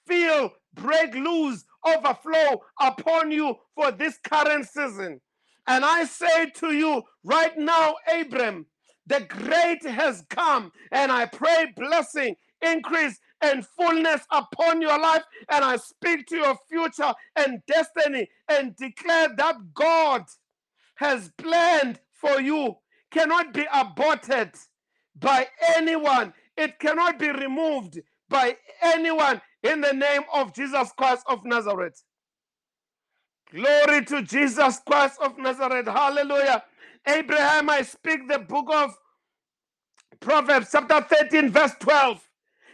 feel, break loose, overflow upon you for this current season. And I say to you right now, Abram, the great has come, and I pray blessing, increase, and fullness upon your life. And I speak to your future and destiny and declare that God has planned for you, cannot be aborted by anyone. It cannot be removed by anyone in the name of Jesus Christ of Nazareth. Glory to Jesus Christ of Nazareth. Hallelujah. Abraham, I speak the book of Proverbs, chapter thirteen, verse twelve.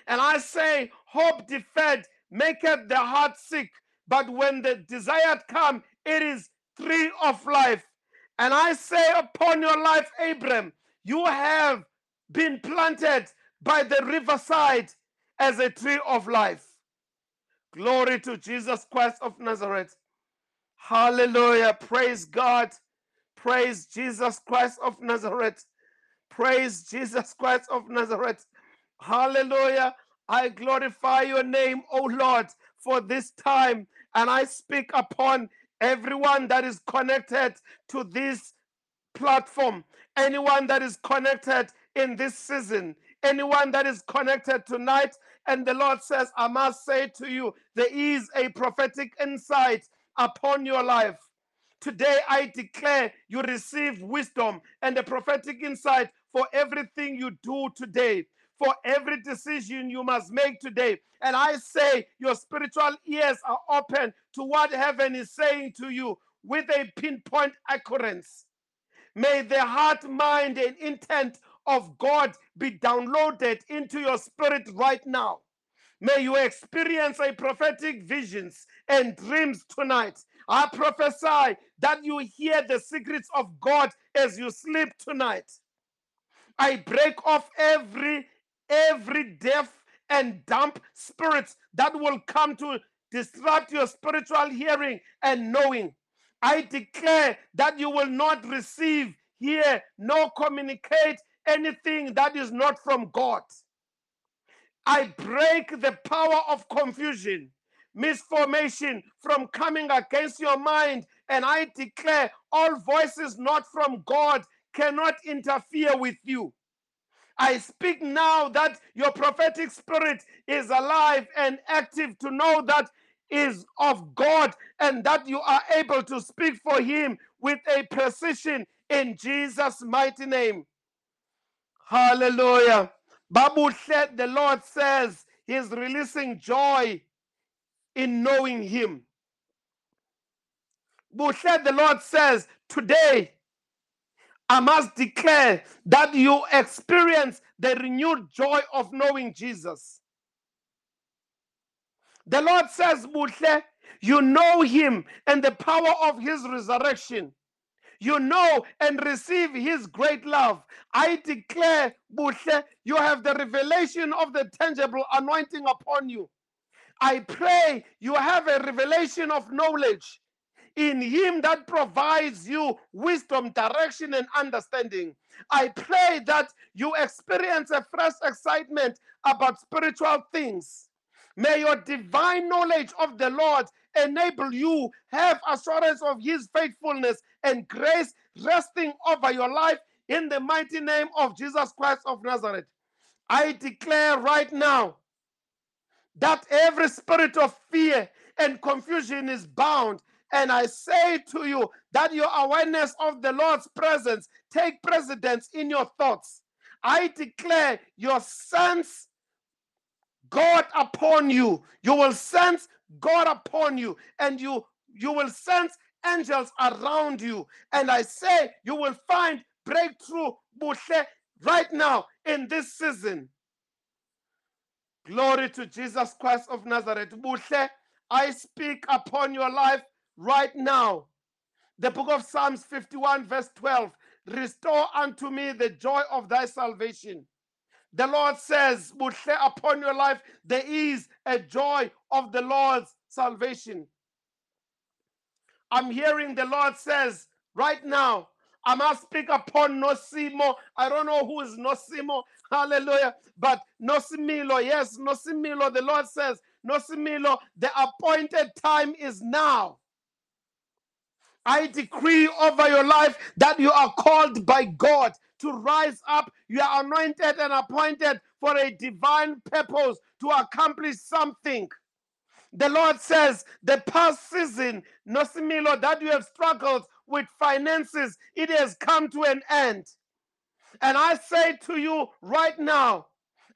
And I say, hope deferred maketh the heart sick, but when the desired come, it is tree of life. And I say upon your life, Abram, you have been planted by the riverside as a tree of life. Glory to Jesus Christ of Nazareth. Hallelujah. Praise God. Praise Jesus Christ of Nazareth. Praise Jesus Christ of Nazareth. Hallelujah. I glorify your name, O Lord, for this time. And I speak upon everyone that is connected to this platform, anyone that is connected in this season, anyone that is connected tonight. And the Lord says, I must say to you, there is a prophetic insight upon your life. Today I declare you receive wisdom and a prophetic insight for everything you do today. for every decision you must make today. And I say your spiritual ears are open to what heaven is saying to you with a pinpoint accuracy. May the heart, mind, and intent of God be downloaded into your spirit right now. May you experience a prophetic visions and dreams tonight. I prophesy that you hear the secrets of God as you sleep tonight. I break off every, every deaf and dumb spirits that will come to disrupt your spiritual hearing and knowing. I declare that you will not receive, hear, nor communicate anything that is not from God. I break the power of confusion, misformation from coming against your mind, and I declare all voices not from God cannot interfere with you. I speak now that your prophetic spirit is alive and active to know that is of God and that you are able to speak for him with a precision in Jesus' mighty name. Hallelujah. Babuhle, the Lord says he is releasing joy in knowing him. Buhle, the Lord says today, I must declare that you experience the renewed joy of knowing Jesus. The Lord says, Buhle, you know him and the power of his resurrection. You know and receive his great love. I declare, Buhle, you have the revelation of the tangible anointing upon you. I pray you have a revelation of knowledge in him that provides you wisdom, direction, and understanding. I pray that you experience a fresh excitement about spiritual things. May your divine knowledge of the Lord enable you to have assurance of his faithfulness and grace resting over your life in the mighty name of Jesus Christ of Nazareth. I declare right now that every spirit of fear and confusion is bound. And I say to you that your awareness of the Lord's presence take precedence in your thoughts. I declare your sense God upon you. You will sense God upon you, and you, you will sense angels around you. And I say you will find breakthrough right now in this season. Glory to Jesus Christ of Nazareth. I speak upon your life right now. The book of Psalms fifty-one verse twelve, restore unto me the joy of thy salvation. The Lord says, upon your life, there is a joy of the Lord's salvation. I'm hearing the Lord says, right now, I must speak upon Nosimilo. I don't know who is Nosimilo. Hallelujah. But Nosimilo, yes, Nosimilo, the Lord says, Nosimilo, the appointed time is now. I decree over your life that you are called by God to rise up. You are anointed and appointed for a divine purpose to accomplish something. The Lord says the past season, Nosimilo, that you have struggled with finances, it has come to an end. And I say to you right now,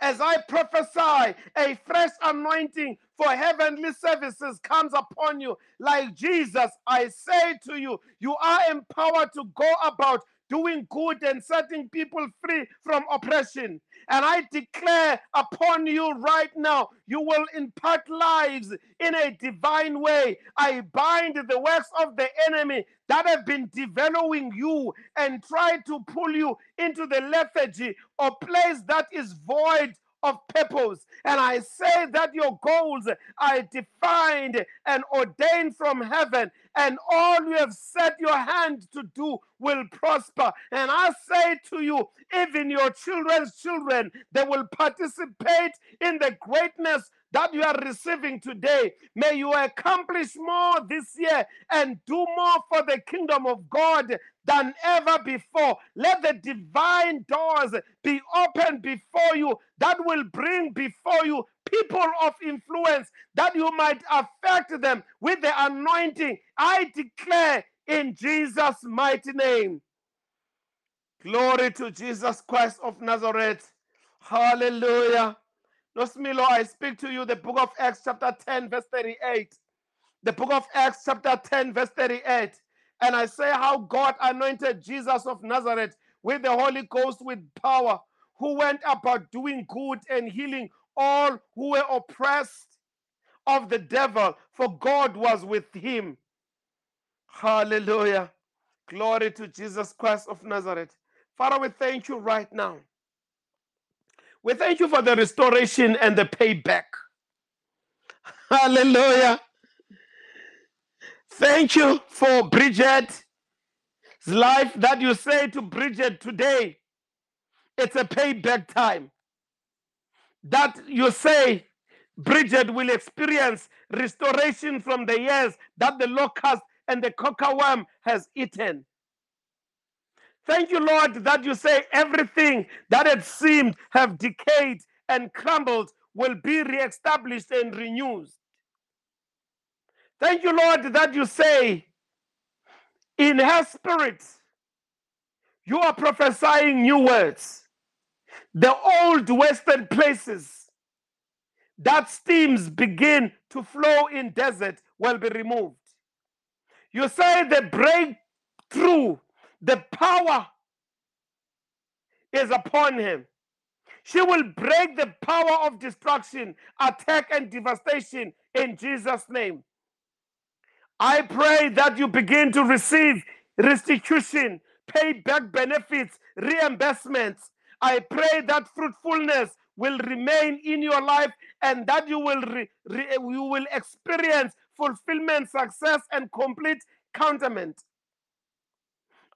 as I prophesy, a fresh anointing for heavenly services comes upon you. Like Jesus, I say to you, you are empowered to go about doing good and setting people free from oppression. And I declare upon you right now, you will impact lives in a divine way. I bind the works of the enemy that have been developing you and try to pull you into the lethargy or place that is void of purpose. And I say that your goals are defined and ordained from heaven, and all you have set your hand to do will prosper. And I say to you, even your children's children, they will participate in the greatness that you are receiving today. May you accomplish more this year and do more for the kingdom of God than ever before. Let the divine doors be opened before you that will bring before you people of influence that you might affect them with the anointing. I declare in Jesus' mighty name. Glory to Jesus Christ of Nazareth. Hallelujah. Nosimilo, I speak to you the book of Acts chapter ten verse thirty-eight. The book of Acts chapter ten verse thirty-eight. And I say how God anointed Jesus of Nazareth with the Holy Ghost with power, who went about doing good and healing all who were oppressed of the devil, for God was with him. Hallelujah. Glory to Jesus Christ of Nazareth. Father, we thank you right now. We thank you for the restoration and the payback. Hallelujah. Thank you for Bridget's life, that you say to Bridget today, it's a payback time. That you say, Bridget will experience restoration from the years that the locust and the cockerworm has eaten. Thank you, Lord, that you say everything that had seemed have decayed and crumbled will be reestablished and renewed. Thank you, Lord, that you say in her spirit, you are prophesying new words. The old wasted places that streams begin to flow in desert will be removed. You say the breakthrough, the power is upon him. She will break the power of destruction, attack, and devastation in Jesus' name. I pray that you begin to receive restitution, payback benefits, reimbursements. I pray that fruitfulness will remain in your life and that you will, re, re, you will experience fulfillment, success, and complete contentment.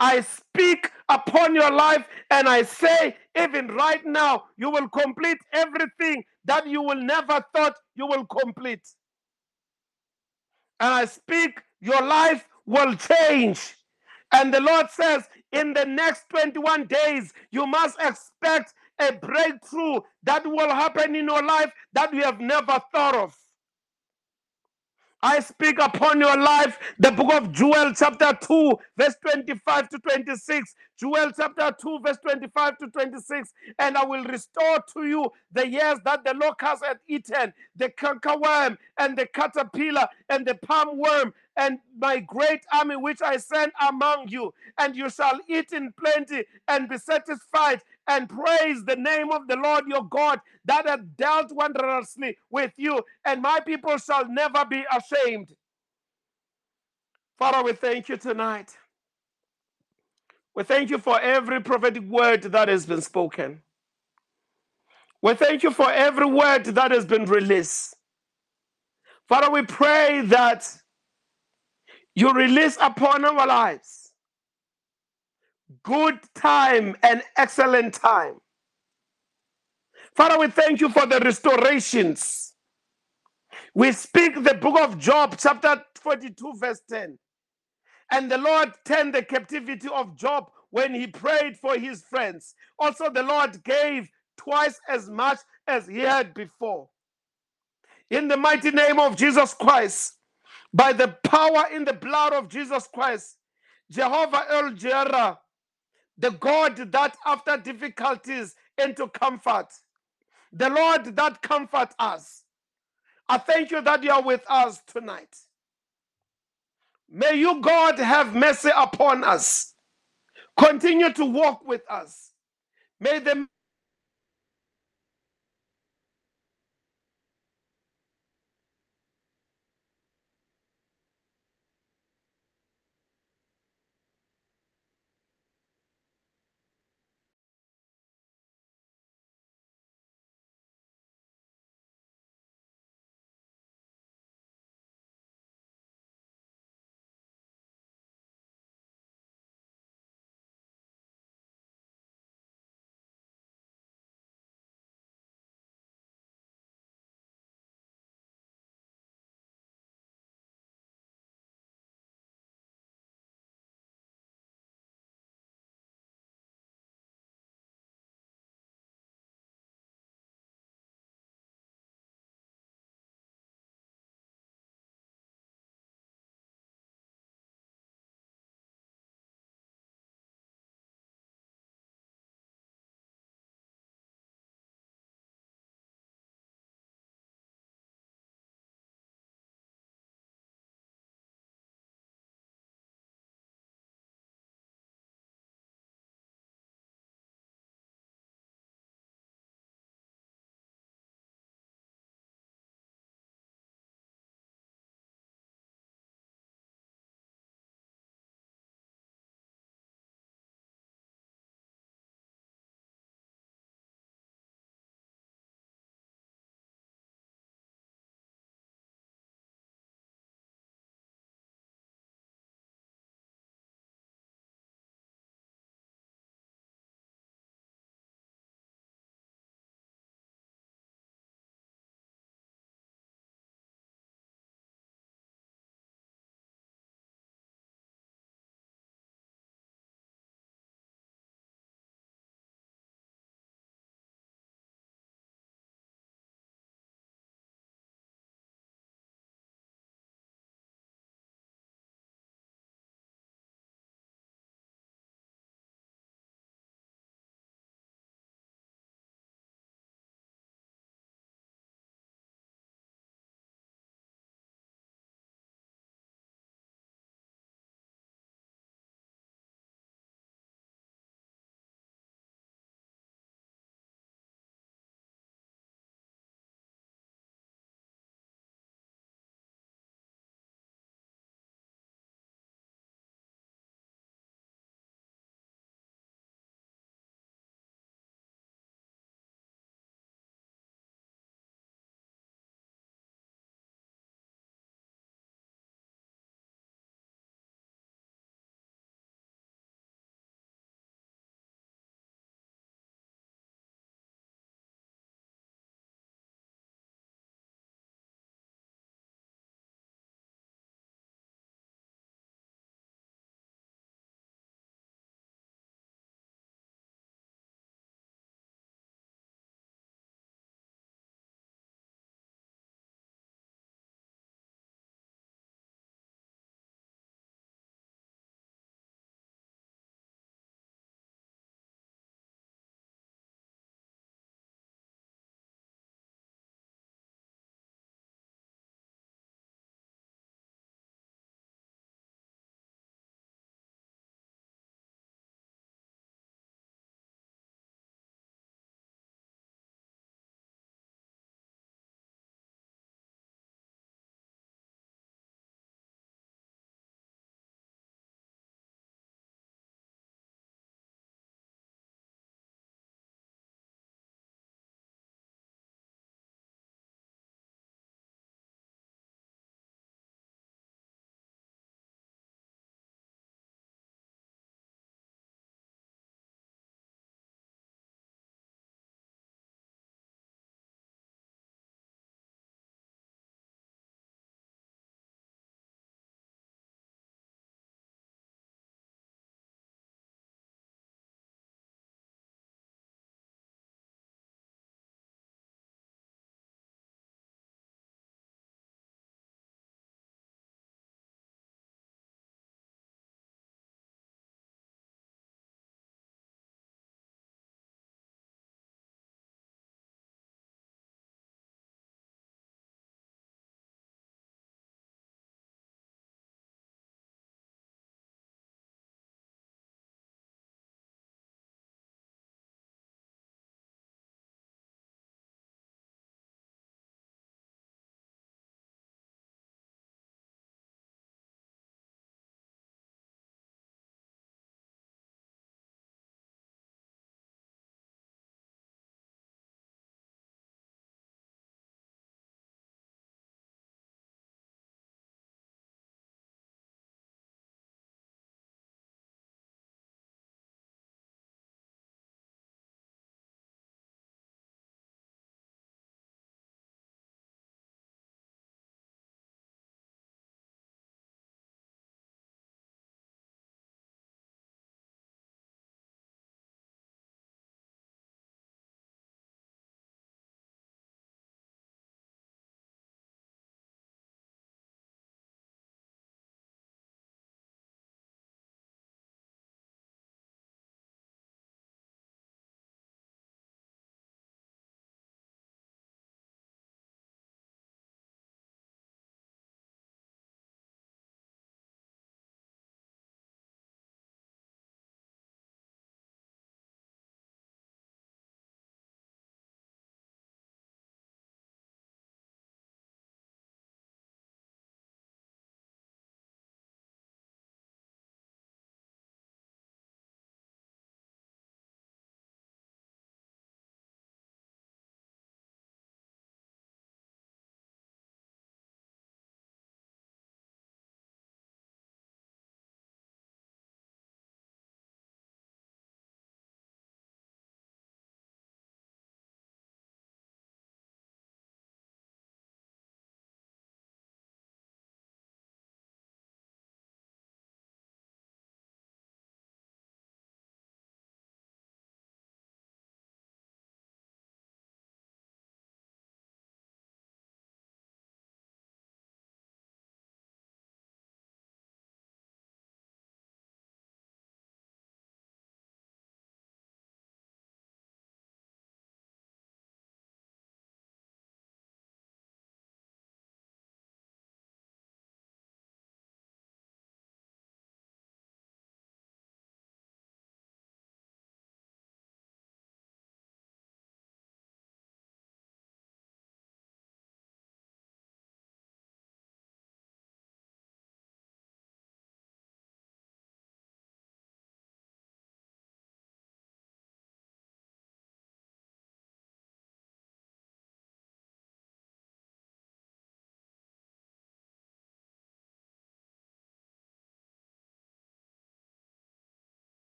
I speak upon your life and I say, even right now, you will complete everything that you will never thought you will complete. And I speak, your life will change. And the Lord says, in the next twenty-one days, you must expect a breakthrough that will happen in your life that you have never thought of. I speak upon your life, the book of Joel chapter two, verse twenty-five to twenty-six. Joel chapter two, verse twenty-five to twenty-six. And I will restore to you the years that the locust had eaten, the cankerworm and the caterpillar and the palm worm, and my great army which I send among you. And you shall eat in plenty and be satisfied, and praise the name of the Lord your God that hath dealt wondrously with you, and my people shall never be ashamed. Father, we thank you tonight. We thank you for every prophetic word that has been spoken. We thank you for every word that has been released. Father, we pray that you release upon our lives good time and excellent time. Father, we thank you for the restorations. We speak the book of Job, chapter forty-two, verse ten. And the Lord turned the captivity of Job when he prayed for his friends. Also, the Lord gave twice as much as he had before. In the mighty name of Jesus Christ, by the power in the blood of Jesus Christ, Jehovah El Jireh, the God that after difficulties into comfort, the Lord that comforts us, I thank you that you are with us tonight. May you, God, have mercy upon us. Continue to walk with us. May the